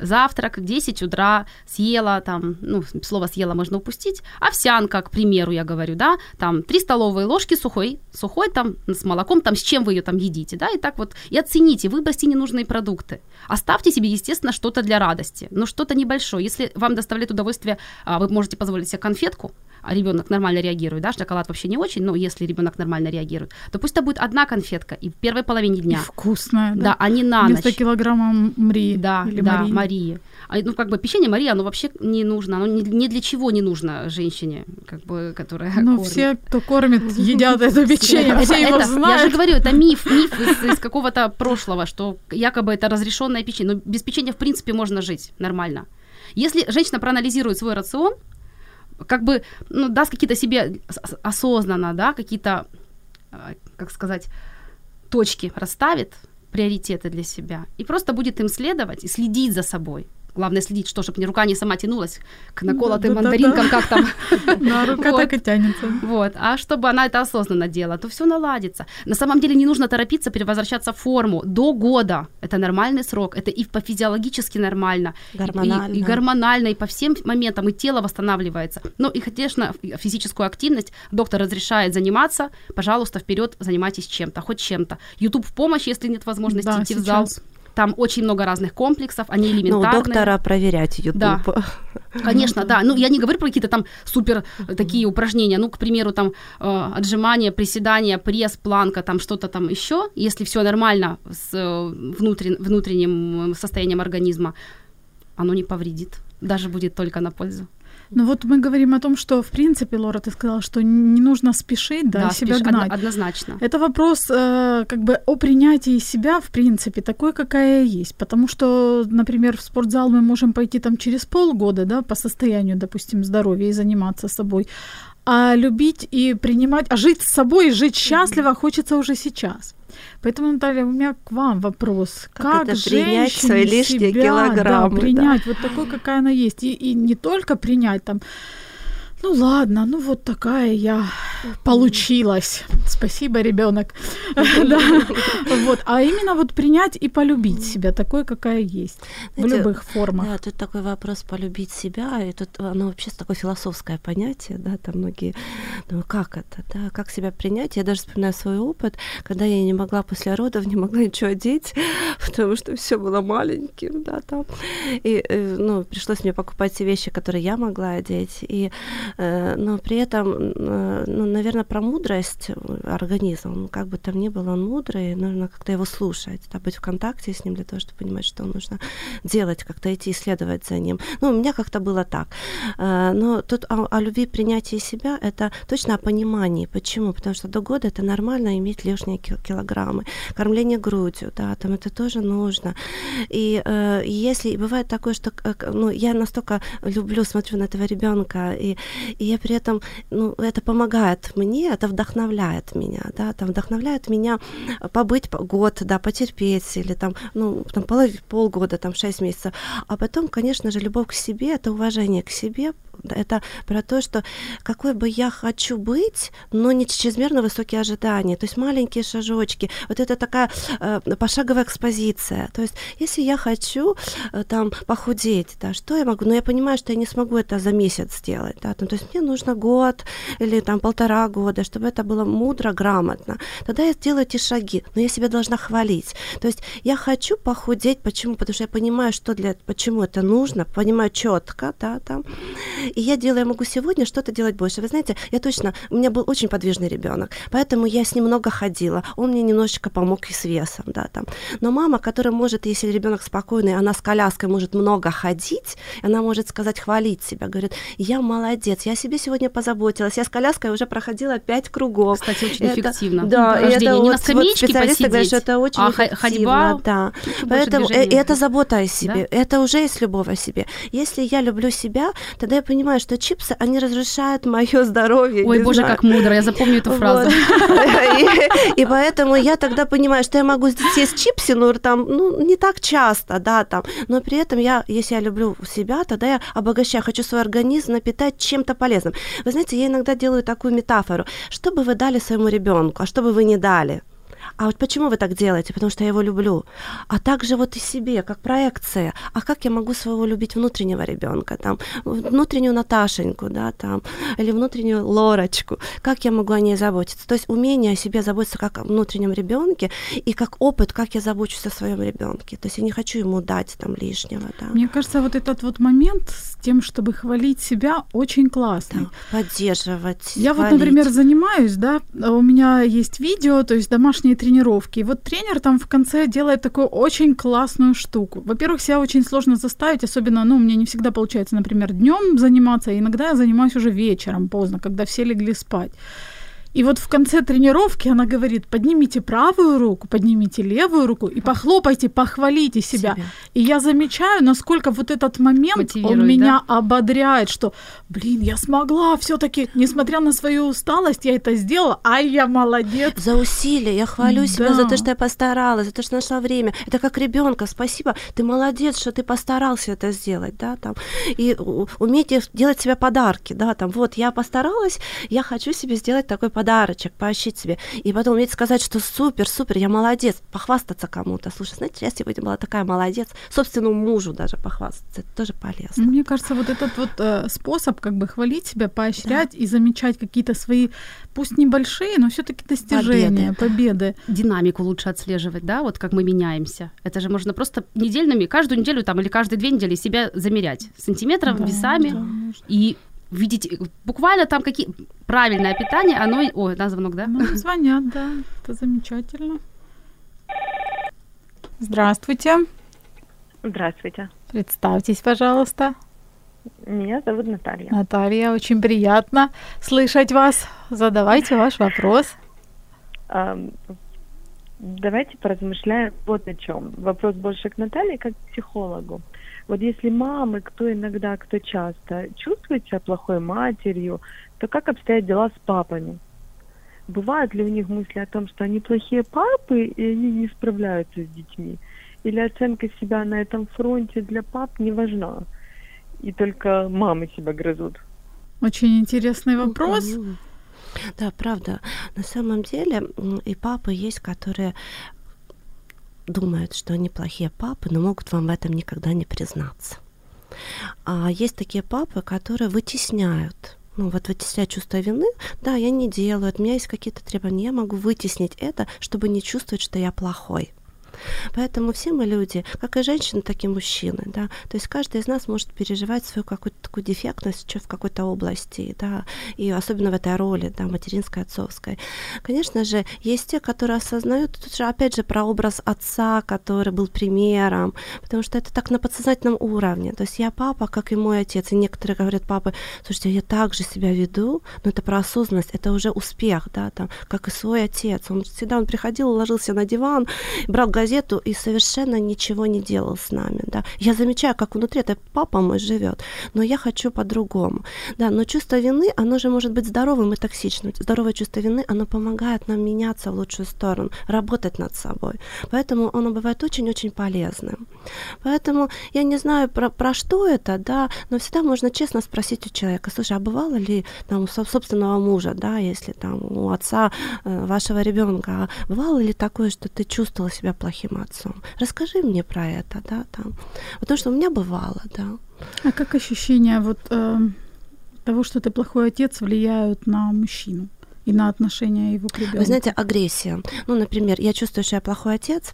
завтрак, десять утра, съела там, ну, слово съела можно упустить, овсянка, к примеру, я говорю, да, там три столовые ложки сухой, сухой там с молоком, там с чем вы ее там едите, да, и так вот, и оцените, выбросьте ненужные продукты. Оставьте себе, естественно, что-то для радости, но что-то небольшое. Если вам доставляет удовольствие, вы можете позволить себе конфетку, а ребенок нормально реагирует, да, шоколад вообще не очень, но если ребенок нормально реагирует, то пусть это будет одна конфетка и в первой половине дня. И вкусная, да? Да, а не на ночь. сто килограммов Мрии. Да, или да, Марии. Марии. А, ну, как бы печенье Марии, оно вообще не нужно, оно ни, ни для чего не нужно женщине, как бы, которая ну, кормит. Ну, все, кто кормит, едят это печенье, все его знают. Я же говорю, это миф, миф из какого-то прошлого, что якобы это разрешенное печенье. Но без печенья, в принципе, можно жить нормально. Если женщина проанализирует свой рацион, как бы, ну, даст какие-то себе осознанно, да, какие-то, как сказать, точки расставит, приоритеты для себя, и просто будет им следовать и следить за собой. Главное следить, что, чтобы рука не сама тянулась к наколотым да, да, мандаринкам, да, да. как там. Да, рука вот. Так и тянется. Вот. А чтобы она это осознанно делала, то все наладится. На самом деле не нужно торопиться, перевозвращаться в форму. До года. Это нормальный срок. Это и по физиологически нормально. Гормонально. И, и гормонально, и по всем моментам. И тело восстанавливается. Ну и, конечно, физическую активность доктор разрешает заниматься. Пожалуйста, вперед занимайтесь чем-то, хоть чем-то. YouTube в помощь, если нет возможности да, идти сейчас. В зал. Там очень много разных комплексов, они элементарные. Ну, доктора проверять YouTube. Да. Конечно, да. Ну, я не говорю про какие-то там супер такие упражнения. Ну, к примеру, там отжимания, приседания, пресс, планка, там что-то там еще. Если все нормально с внутренним состоянием организма, оно не повредит. Даже будет только на пользу. Ну вот мы говорим о том, что, в принципе, Лора, ты сказала, что не нужно спешить, да, да себя спеш... гнать. Однозначно. Это вопрос э, как бы о принятии себя, в принципе, такой, какая есть. Потому что, например, в спортзал мы можем пойти там через полгода, да, по состоянию, допустим, здоровья и заниматься собой. А любить и принимать, а жить с собой, жить счастливо хочется уже сейчас. Поэтому, Наталья, у меня к вам вопрос. Как, как принять свои лишние себя, килограммы? Да, принять да. вот такой, какая она есть. И, и не только принять там, ну ладно, ну вот такая я получилась. Спасибо, ребёнок. А именно вот принять и полюбить себя такой, какая есть, в любых формах. Да, тут такой вопрос полюбить себя, и тут оно вообще такое философское понятие, да, там многие думают, как это, да, как себя принять. Я даже вспоминаю свой опыт, когда я не могла после родов, не могла ничего одеть, потому что всё было маленьким, да, там. И, ну, пришлось мне покупать те вещи, которые я могла одеть, и но при этом, ну, наверное, про мудрость организма, как бы там ни был он мудрый, нужно как-то его слушать, да, быть в контакте с ним для того, чтобы понимать, что нужно делать, как-то идти исследовать за ним. Ну, у меня как-то было так. Но тут о, о любви, принятии себя, это точно о понимании. Почему? Потому что до года это нормально иметь лишние килограммы. Кормление грудью, да, там это тоже нужно. И если бывает такое, что, ну, я настолько люблю, смотрю на этого ребенка и И я при этом, ну, это помогает мне, это вдохновляет меня, да, там вдохновляет меня побыть год, да, потерпеть, или там, ну, там полгода, там шесть месяцев. А потом, конечно же, любовь к себе, это уважение к себе, это про то, что какой бы я хочу быть, но не чрезмерно высокие ожидания, то есть маленькие шажочки, вот это такая э, пошаговая экспозиция, то есть если я хочу э, там похудеть, да, что я могу, но я понимаю, что я не смогу это за месяц сделать, да, там, то есть мне нужно год или там полтора года, чтобы это было мудро, грамотно, тогда я сделаю эти шаги, но я себя должна хвалить, то есть я хочу похудеть, почему, потому что я понимаю, что для, почему это нужно, понимаю четко, да, там, и я делаю, я могу сегодня что-то делать больше. Вы знаете, я точно, у меня был очень подвижный ребенок, поэтому я с ним много ходила, он мне немножечко помог и с весом, да, там. Но мама, которая может, если ребенок спокойный, она с коляской может много ходить, она может сказать, хвалить себя, говорит, я молодец, я о себе сегодня позаботилась, я с коляской уже проходила пять кругов. Кстати, очень это, эффективно. Да, это не вот, на скамеечке вот специалисты посидеть, говорят, что это очень а эффективно. Ходьба, да. Поэтому э, это забота о себе, да? Это уже есть любовь о себе. Если я люблю себя, тогда я понимаю, что чипсы, они разрушают мое здоровье. Ой, боже, знаю. Как мудро, я запомню эту фразу. И поэтому я тогда понимаю, что я могу съесть чипсы, но там, ну, не так часто, да, там, но при этом я, если я люблю себя, тогда я обогащаю, хочу свой организм напитать чем-то полезным. Вы знаете, я иногда делаю такую метафору. Что бы вы дали своему ребенку, а что бы вы не дали? А вот почему вы так делаете? Потому что я его люблю. А также вот и себе, как проекция. А как я могу своего любить внутреннего ребенка, там, внутреннюю Наташеньку, да, там, или внутреннюю Лорочку? Как я могу о ней заботиться? То есть умение о себе заботиться как о внутреннем ребенке и как опыт, как я забочусь о своем ребенке. То есть я не хочу ему дать там лишнего. Да. Мне кажется, вот этот вот момент с тем, чтобы хвалить себя, очень классный. Да, поддерживать. Я хвалить. Вот, например, занимаюсь, да, у меня есть видео, то есть домашние тренировки. И вот тренер там в конце делает такую очень классную штуку. Во-первых, себя очень сложно заставить, особенно, ну, у меня не всегда получается, например, днём заниматься, иногда я занимаюсь уже вечером, поздно, когда все легли спать. И вот в конце тренировки она говорит, поднимите правую руку, поднимите левую руку и похлопайте, похвалите себя. себя. И я замечаю, насколько вот этот момент, мотивирует, он меня, да? ободряет, что, блин, я смогла всё-таки, несмотря на свою усталость, я это сделала, а я молодец. За усилие, я хвалю себя, да. за то, что я постаралась, за то, что нашла время. Это как ребёнка, спасибо, ты молодец, что ты постарался это сделать, да, там. И умейте делать себе подарки, да, там, вот, я постаралась, я хочу себе сделать такой подарок. Подарочек, поощрить себе. И потом уметь сказать, что супер, супер, я молодец. Похвастаться кому-то. Слушай, знаете, я сегодня была такая молодец. Собственному мужу даже похвастаться. Это тоже полезно. Мне кажется, вот этот вот э, способ как бы хвалить себя, поощрять, да. и замечать какие-то свои, пусть небольшие, но всё-таки достижения, победы. победы. Динамику лучше отслеживать, да, вот как мы меняемся. Это же можно просто недельными, каждую неделю там или каждые две недели себя замерять. Сантиметром, да, весами. Да, и... видеть буквально там какие... Правильное питание, оно... Ой, да, звонок, да? Ну, звонят, да. Это замечательно. Здравствуйте. Здравствуйте. Представьтесь, пожалуйста. Меня зовут Наталья. Наталья, очень приятно слышать вас. Задавайте ваш вопрос. Давайте поразмышляем вот о чем. Вопрос больше к Наталье, как к психологу. Вот если мамы, кто иногда, кто часто чувствует себя плохой матерью, то как обстоят дела с папами? Бывают ли у них мысли о том, что они плохие папы, и они не справляются с детьми? Или оценка себя на этом фронте для пап не важна, и только мамы себя грызут? Очень интересный вопрос. Да, правда. На самом деле и папы есть, которые... думают, что они плохие папы, но могут вам в этом никогда не признаться. А есть такие папы, которые вытесняют, ну вот вытесняют чувство вины, да, я не делаю, от меня есть какие-то требования, я могу вытеснить это, чтобы не чувствовать, что я плохой. Поэтому все мы люди, как и женщины, так и мужчины, да, то есть каждый из нас может переживать свою какую-то такую дефектность в какой-то области, да, и особенно в этой роли, да, материнской, отцовской. Конечно же, есть те, которые осознают, тут же опять же про образ отца, который был примером, потому что это так на подсознательном уровне, то есть я папа, как и мой отец, и некоторые говорят папы, слушайте, я так же себя веду, но это про осознанность, это уже успех, да, там, как и свой отец, он всегда, он приходил, ложился на диван, брал газету, и совершенно ничего не делал с нами. Да. Я замечаю, как внутри это папа мой живет, но я хочу по-другому. Да, но чувство вины, оно же может быть здоровым и токсичным. Здоровое чувство вины, оно помогает нам меняться в лучшую сторону, работать над собой. Поэтому оно бывает очень-очень полезным. Поэтому я не знаю, про, про что это, да, но всегда можно честно спросить у человека, слушай, а бывало ли там, у собственного мужа, да, если там, у отца вашего ребенка, бывало ли такое, что ты чувствовала себя плохим отцом. Расскажи мне про это, да, там. Потому что у меня бывало, да. А как ощущения вот, э, того, что ты плохой отец, влияют на мужчину? и на отношения его к ребенку. Вы знаете, агрессия. Ну, например, я чувствую, что я плохой отец,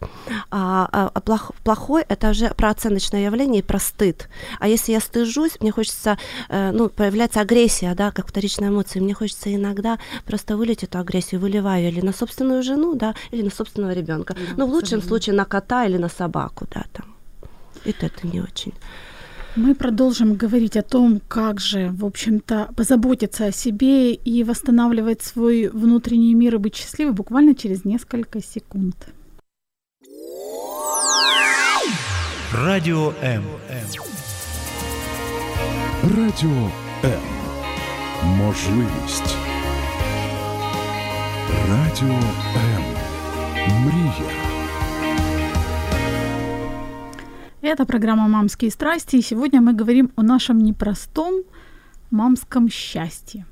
а, а, а плох, плохой — это уже про оценочное явление и про стыд. А если я стыжусь, мне хочется, э, ну, появляется агрессия, да, как вторичная эмоция, мне хочется иногда просто вылить эту агрессию, выливаю или на собственную жену, да, или на собственного ребенка. Да, ну, в лучшем случае на кота или на собаку, да, там. И то это не очень. Мы продолжим говорить о том, как же, в общем-то, позаботиться о себе и восстанавливать свой внутренний мир и быть счастливым буквально через несколько секунд. Радио М. Радио М. Можливість. Радіо М. Мрія. Это программа «Мамские страсти», и сегодня мы говорим о нашем непростом мамском счастье.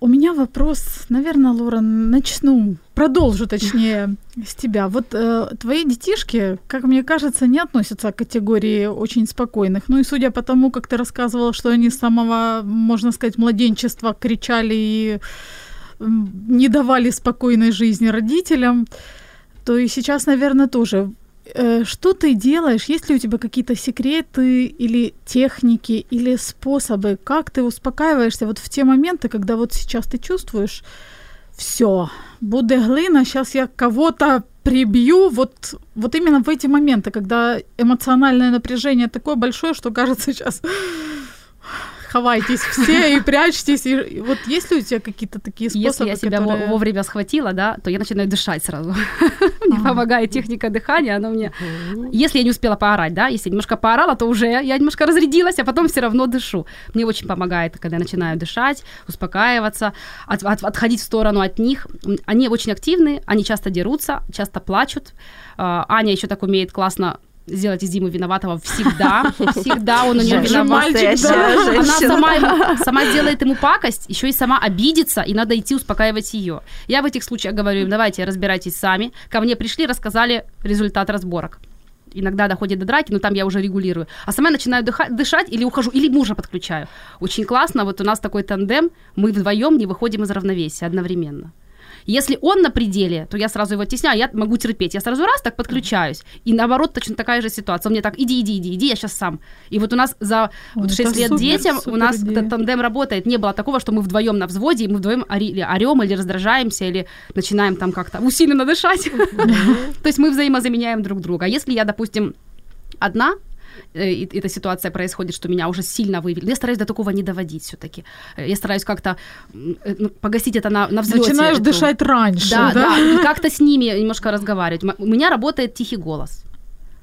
У меня вопрос, наверное, Лора, начну, продолжу, точнее, с тебя. Вот э, твои детишки, как мне кажется, не относятся к категории очень спокойных. Ну и судя по тому, как ты рассказывала, что они с самого, можно сказать, младенчества кричали и не давали спокойной жизни родителям, то и сейчас, наверное, тоже... Что ты делаешь? Есть ли у тебя какие-то секреты или техники, или способы, как ты успокаиваешься вот в те моменты, когда вот сейчас ты чувствуешь, всё, буде глина, сейчас я кого-то прибью, вот, вот именно в эти моменты, когда эмоциональное напряжение такое большое, что кажется сейчас ховайтесь все и прячьтесь. И вот есть ли у тебя какие-то такие способы? Если я себя которые... вовремя схватила, да, то я начинаю дышать сразу. Мне помогает техника дыхания, она мне... Если я не успела поорать, да, если немножко поорала, то уже я немножко разрядилась, а потом все равно дышу. Мне очень помогает, когда я начинаю дышать, успокаиваться, от, от, отходить в сторону от них. Они очень активны, они часто дерутся, часто плачут. Аня еще так умеет классно сделать из Димы виноватого всегда. Всегда он у нее виноват. Да. Она сама, ему, сама делает ему пакость, еще и сама обидится, и надо идти успокаивать ее. Я в этих случаях говорю им, давайте разбирайтесь сами. Ко мне пришли, рассказали результат разборок. Иногда доходит до драки, но там я уже регулирую. А сама я начинаю дыха- дышать или ухожу, или мужа подключаю. Очень классно, вот у нас такой тандем, мы вдвоем не выходим из равновесия одновременно. Если он на пределе, то я сразу его тесняю, я могу терпеть. Я сразу раз так подключаюсь. И наоборот, точно такая же ситуация. Мне так, иди, иди, иди, иди, я сейчас сам. И вот у нас за вот, шесть лет супер, детям супер у нас идея. Тандем работает. Не было такого, что мы вдвоем на взводе, и мы вдвоем орем или раздражаемся, или начинаем там как-то усиленно дышать. То есть мы взаимозаменяем друг друга. Если я, допустим, одна... И эта ситуация происходит, что меня уже сильно вывели. Я стараюсь до такого не доводить все-таки. Я стараюсь как-то ну, погасить это на, на взлёте. Начинаешь эту... дышать раньше. Да, да, да. И как-то с ними немножко разговаривать. У меня работает тихий голос.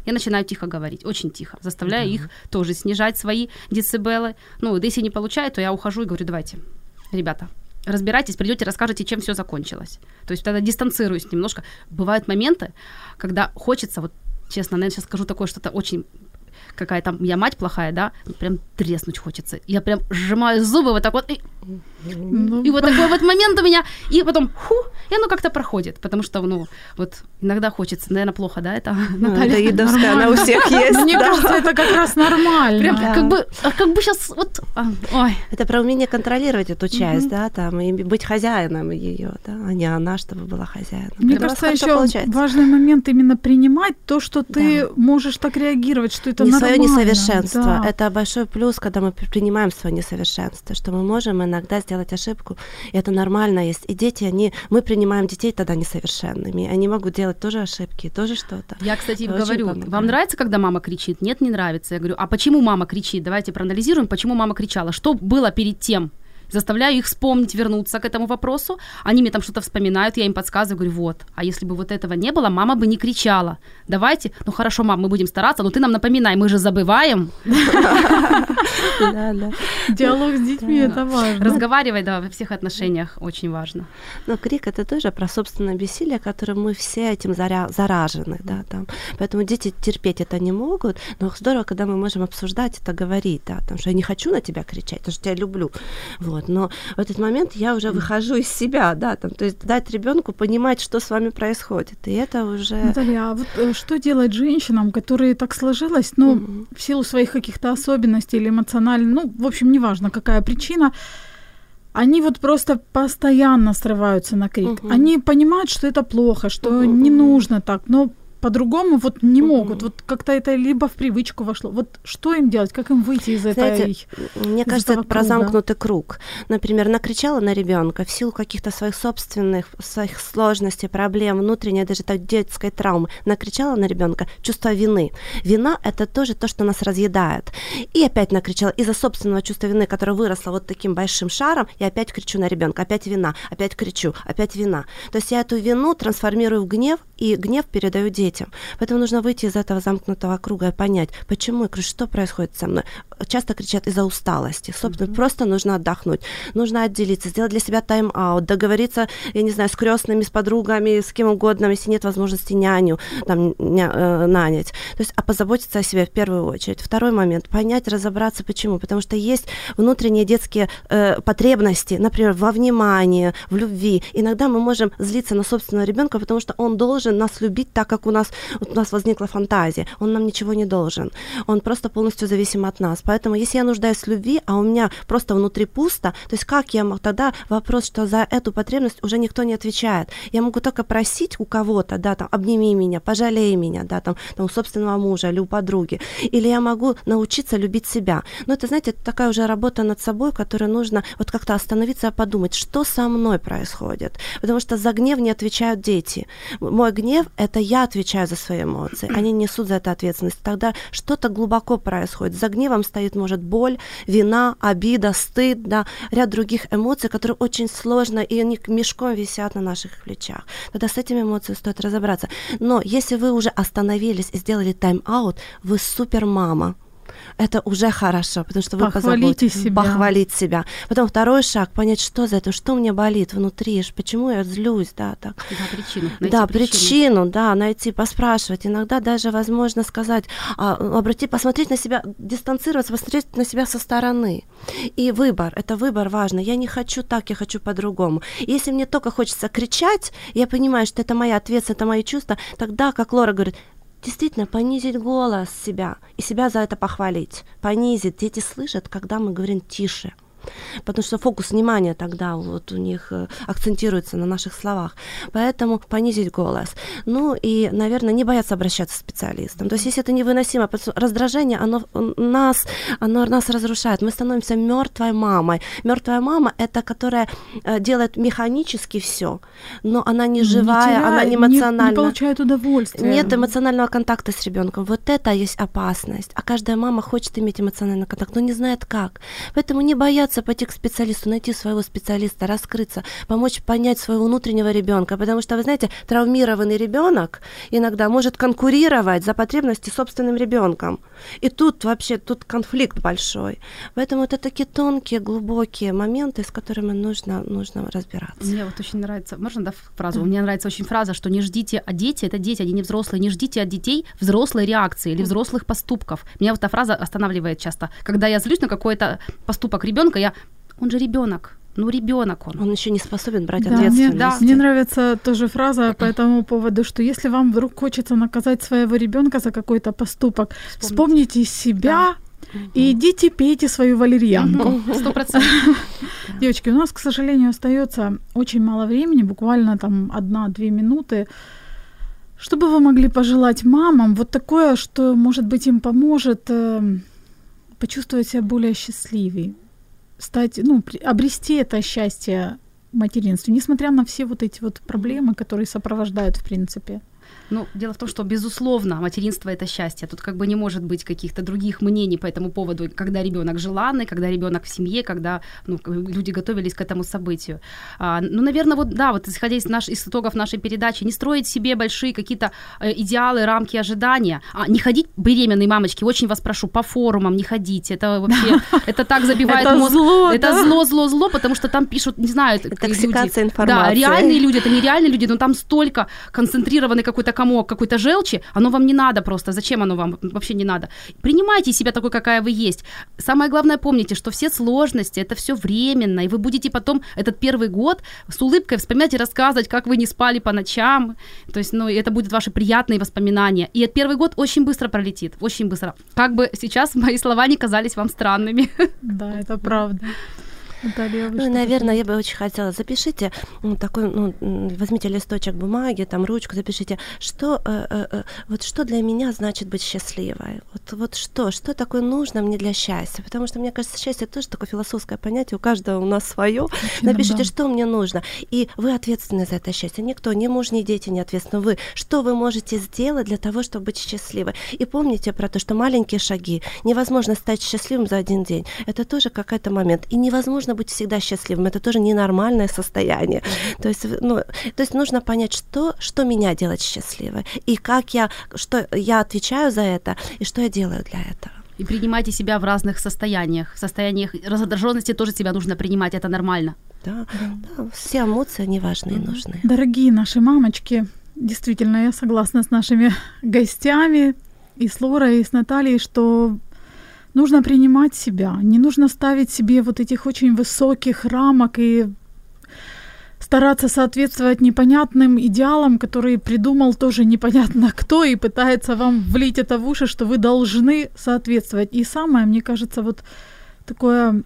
Я начинаю тихо говорить, очень тихо. Заставляю mm-hmm. их тоже снижать свои децибелы. Ну, если не получаю, то я ухожу и говорю, давайте, ребята, разбирайтесь, придете, расскажете, чем все закончилось. То есть тогда дистанцируюсь немножко. Бывают моменты, когда хочется, вот честно, наверное, сейчас скажу такое что-то очень... какая там, я мать плохая, да, прям треснуть хочется. Я прям сжимаю зубы вот так вот, и, ну, и вот такой вот момент у меня, и потом, ху, и оно как-то проходит, потому что, ну, вот иногда хочется, наверное, плохо, да, это Наталья. Это едовская, она у всех есть. Мне кажется, это как раз нормально. Прям как бы, как бы сейчас вот, ой. Это про умение контролировать эту часть, да, там, и быть хозяином ее, да, а не она, чтобы была хозяином. Мне кажется, еще важный момент именно принимать то, что ты можешь так реагировать, что это нормально. Своё несовершенство. Да. Это большой плюс, когда мы принимаем своё несовершенство, что мы можем иногда сделать ошибку, и это нормально есть. И дети, они... Мы принимаем детей тогда несовершенными, они могут делать тоже ошибки, тоже что-то. Я, кстати, это говорю, вам нравится, когда мама кричит? Нет, не нравится. Я говорю, а почему мама кричит? Давайте проанализируем, почему мама кричала. Что было перед тем? Заставляю их вспомнить, вернуться к этому вопросу. Они мне там что-то вспоминают, я им подсказываю, говорю, вот. А если бы вот этого не было, мама бы не кричала. Давайте, ну хорошо, мам, мы будем стараться, но ты нам напоминай, мы же забываем. Диалог с детьми, это важно. Разговаривай, да, во всех отношениях очень важно. Но крик, это тоже про собственное бессилие, которым мы все этим заражены, да, там. Поэтому дети терпеть это не могут, но здорово, когда мы можем обсуждать это, говорить, да, потому что я не хочу на тебя кричать, потому что я люблю, вот. Но в этот момент я уже выхожу из себя, да, там, то есть дать ребенку понимать, что с вами происходит, и это уже... Наталья, а вот что делать женщинам, которые так сложилось, ну, mm-hmm. в силу своих каких-то особенностей или эмоционально, ну, в общем, неважно, какая причина, они вот просто постоянно срываются на крик. Угу. Они понимают, что это плохо, что угу, не угу. нужно так, но по-другому вот не могут. Угу. Вот как-то это либо в привычку вошло. Вот что им делать? Как им выйти из этой... Мне кажется, это про замкнутый круг. Например, накричала на ребенка в силу каких-то своих собственных, своих сложностей, проблем, внутренней, даже так, детской травмы. Накричала на ребенка чувство вины. Вина – это тоже то, что нас разъедает. И опять накричала. Из-за собственного чувства вины, которое выросло вот таким большим шаром, я опять кричу на ребенка. Опять вина. Опять кричу. Опять вина. То есть я эту вину трансформирую в гнев, и гнев передаю детям. Поэтому нужно выйти из этого замкнутого круга и понять, почему, что происходит со мной. Часто кричат из-за усталости. Собственно, mm-hmm. просто нужно отдохнуть, нужно отделиться, сделать для себя тайм-аут, договориться, я не знаю, с крестными, с подругами, с кем угодно, если нет возможности няню там, ня- э, нанять. То есть, а позаботиться о себе в первую очередь. Второй момент – понять, разобраться, почему. Потому что есть внутренние детские э, потребности, например, во внимании, в любви. Иногда мы можем злиться на собственного ребенка, потому что он должен нас любить так, как у нас. Вот у нас возникла фантазия, он нам ничего не должен, он просто полностью зависим от нас. Поэтому если я нуждаюсь в любви, а у меня просто внутри пусто, то есть как я могу тогда, вопрос, что за эту потребность уже никто не отвечает. Я могу только просить у кого-то, да, там, обними меня, пожалей меня, да, там, там, у собственного мужа или у подруги. Или я могу научиться любить себя. Но это, знаете, это такая уже работа над собой, которую нужно вот как-то остановиться и подумать, что со мной происходит. Потому что за гнев не отвечают дети. Мой гнев – это я отвечаю за свои эмоции, они несут за это ответственность. Тогда что-то глубоко происходит. За гневом стоит, может, боль, вина, обида, стыд, да, ряд других эмоций, которые очень сложно, и они мешком висят на наших плечах. Тогда с этими эмоциями стоит разобраться. Но если вы уже остановились и сделали тайм-аут, вы супермама. Это уже хорошо, потому что вы позаботитесь похвалить себя. Потом второй шаг, понять, что за это, что мне болит внутри, почему я злюсь, да, так. Да, причину. Да, причину. причину, да, найти, поспрашивать. Иногда даже возможно сказать, обратить, посмотреть на себя, дистанцироваться, посмотреть на себя со стороны. И выбор, это выбор важно. Я не хочу так, я хочу по-другому. Если мне только хочется кричать, я понимаю, что это моя ответственность, это мои чувства, тогда, как Лора говорит, действительно, понизить голос себя и себя за это похвалить. Понизить. Дети слышат, когда мы говорим тише. Потому что фокус внимания тогда вот у них акцентируется на наших словах. Поэтому понизить голос. Ну и, наверное, не бояться обращаться к специалистам. То есть если это невыносимо, раздражение, оно нас, оно нас разрушает. Мы становимся мертвой мамой. Мертвая мама – это которая делает механически все, но она не живая, не теряет, она не эмоциональна. Не, не получает удовольствия. Нет эмоционального контакта с ребенком. Вот это есть опасность. А каждая мама хочет иметь эмоциональный контакт, но не знает как. Поэтому не бояться пойти к специалисту, найти своего специалиста, раскрыться, помочь понять своего внутреннего ребенка, потому что, вы знаете, травмированный ребенок иногда может конкурировать за потребности с собственным ребенком. И тут вообще тут конфликт большой. Поэтому это такие тонкие, глубокие моменты, с которыми нужно, нужно разбираться. Мне вот очень нравится, можно, да, фразу? Мне нравится очень фраза, что не ждите от детей, это дети, они не взрослые, не ждите от детей взрослой реакции или взрослых поступков. Меня вот эта фраза останавливает часто. Когда я злюсь на какой-то поступок ребенка, я... Он же ребенок. Ну, ребенок он. Он еще не способен брать да, ответственность. Мне, да. мне нравится тоже фраза по этому поводу, что если вам вдруг хочется наказать своего ребенка за какой-то поступок, вспомните, вспомните себя да. и идите пейте свою валерьянку. Сто процентов. Девочки, у нас, к сожалению, остается очень мало времени, буквально там одна-две минуты. Что бы вы могли пожелать мамам? Вот такое, что, может быть, им поможет э, почувствовать себя более счастливее. Стать, ну, обрести это счастье материнства, несмотря на все вот эти вот проблемы, которые сопровождают, в принципе. Ну, дело в том, что, безусловно, материнство – это счастье. Тут как бы не может быть каких-то других мнений по этому поводу, когда ребенок желанный, когда ребенок в семье, когда ну, люди готовились к этому событию. А, ну, наверное, вот, да, вот исходя из, наш, из итогов нашей передачи, не строить себе большие какие-то идеалы, рамки, ожидания, а не ходить, беременные мамочки, очень вас прошу, по форумам не ходите. Это вообще, это так забивает мозг. Это зло, зло, зло, потому что там пишут, не знаю, токсикация информации. Да, реальные люди, это нереальные люди, но там столько концентрированный какой-то комок какой-то желчи, оно вам не надо просто. Зачем оно вам? Вообще не надо. Принимайте себя такой, какая вы есть. Самое главное, помните, что все сложности, это все временно, и вы будете потом этот первый год с улыбкой вспоминать и рассказывать, как вы не спали по ночам. То есть, ну, это будут ваши приятные воспоминания. И этот первый год очень быстро пролетит, очень быстро. Как бы сейчас мои слова не казались вам странными. Да, это правда. Наталья, ну, наверное, я бы очень хотела, запишите, ну, такой, ну, возьмите листочек бумаги, там, ручку, запишите, что, э, э, вот что для меня значит быть счастливой, вот, вот что, что такое нужно мне для счастья, потому что, мне кажется, счастье тоже такое философское понятие, у каждого у нас свое. Напишите, да, что мне нужно, и вы ответственны за это счастье, никто, ни муж, ни дети не ответственны, вы, что вы можете сделать для того, чтобы быть счастливой, и помните про то, что маленькие шаги, невозможно стать счастливым за один день, это тоже какой-то момент, и невозможно быть всегда счастливым, это тоже ненормальное состояние. Mm-hmm. То есть, ну, то есть нужно понять, что, что меня делает счастливой, и как я, что я отвечаю за это, и что я делаю для этого. И принимайте себя в разных состояниях. В состояниях раздраженности тоже себя нужно принимать, это нормально. Да, да, все эмоции, они важны и нужны. Дорогие наши мамочки, действительно, я согласна с нашими гостями, и с Лорой, и с Натальей, что... нужно принимать себя, не нужно ставить себе вот этих очень высоких рамок и стараться соответствовать непонятным идеалам, которые придумал тоже непонятно кто и пытается вам влить это в уши, что вы должны соответствовать. И самое, мне кажется, вот такое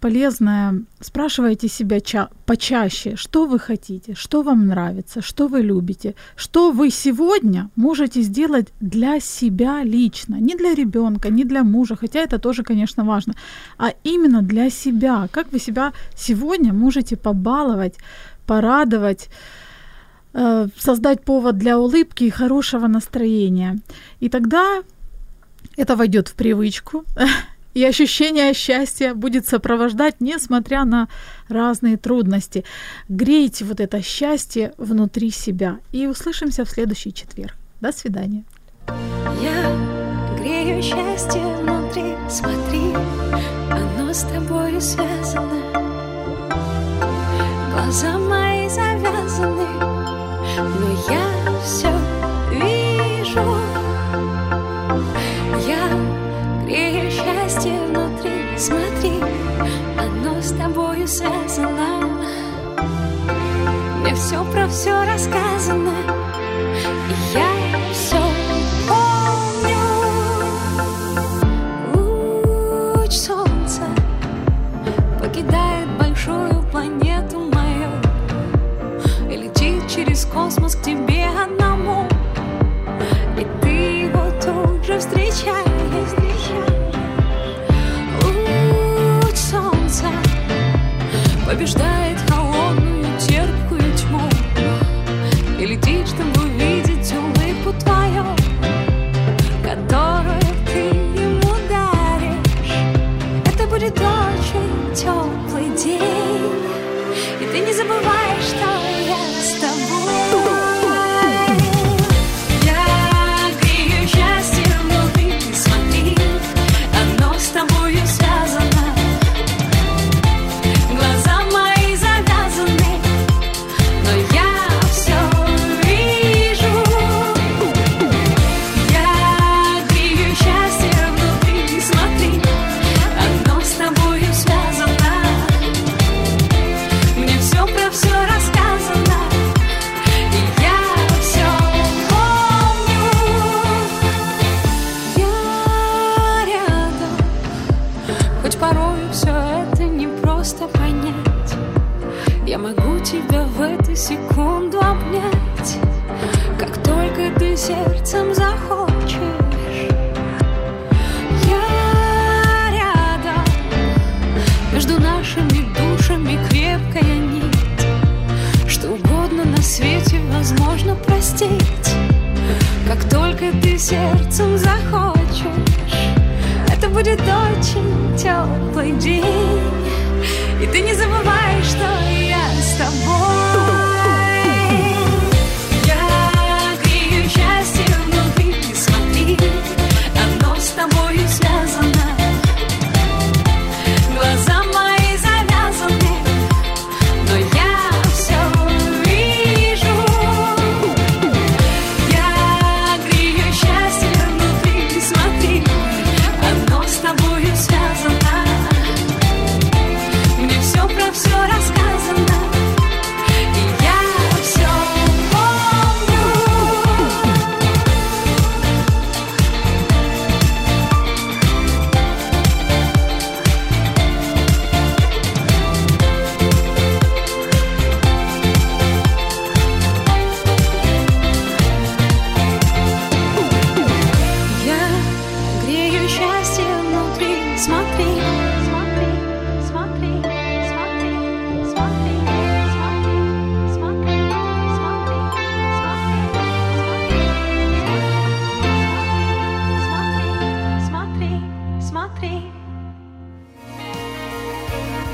полезное, спрашивайте себя ча- почаще, что вы хотите, что вам нравится, что вы любите, что вы сегодня можете сделать для себя лично, не для ребенка, не для мужа, хотя это тоже, конечно, важно, а именно для себя, как вы себя сегодня можете побаловать, порадовать, э, создать повод для улыбки и хорошего настроения. И тогда это войдет в привычку, и ощущение счастья будет сопровождать, несмотря на разные трудности. Грейте вот это счастье внутри себя. И услышимся в следующий четверг. До свидания. Я грею счастье внутри, смотри, оно с тобою связано. Глаза мои завязаны, но я все вижу. Я грею счастье внутри, смотри, оно с тобою связано. Мне все про все рассказано, и я все помню. Луч солнца покидает большую планету мою и летит через космос к тебе одному, и ты его тут же встречаешь. Побеждает холодную, терпкую тьму и летит, чтобы увидеть улыбку твою, которую ты ему даришь. Это будет очень теплый день, и ты не забываешь, что я с тобой. Я грею счастье внутри, смотри, оно с тобою связано. Тебя в эту секунду обнять, как только ты сердцем захочешь. Я рядом, между нашими душами крепкая нить. Что угодно на свете возможно простить, как только ты сердцем захочешь. Это будет очень теплый день, и ты не забывай, что я с тобой. Я грею счастье внутри, смотри, оно с тобою связано. Глаза мои завязаны, но я все вижу. Я грею счастье внутри, смотри, оно с тобою связано. Мне все про все рассказано.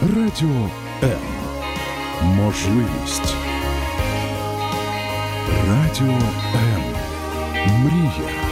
Радіо М. Можливість. Радіо М. Мрія.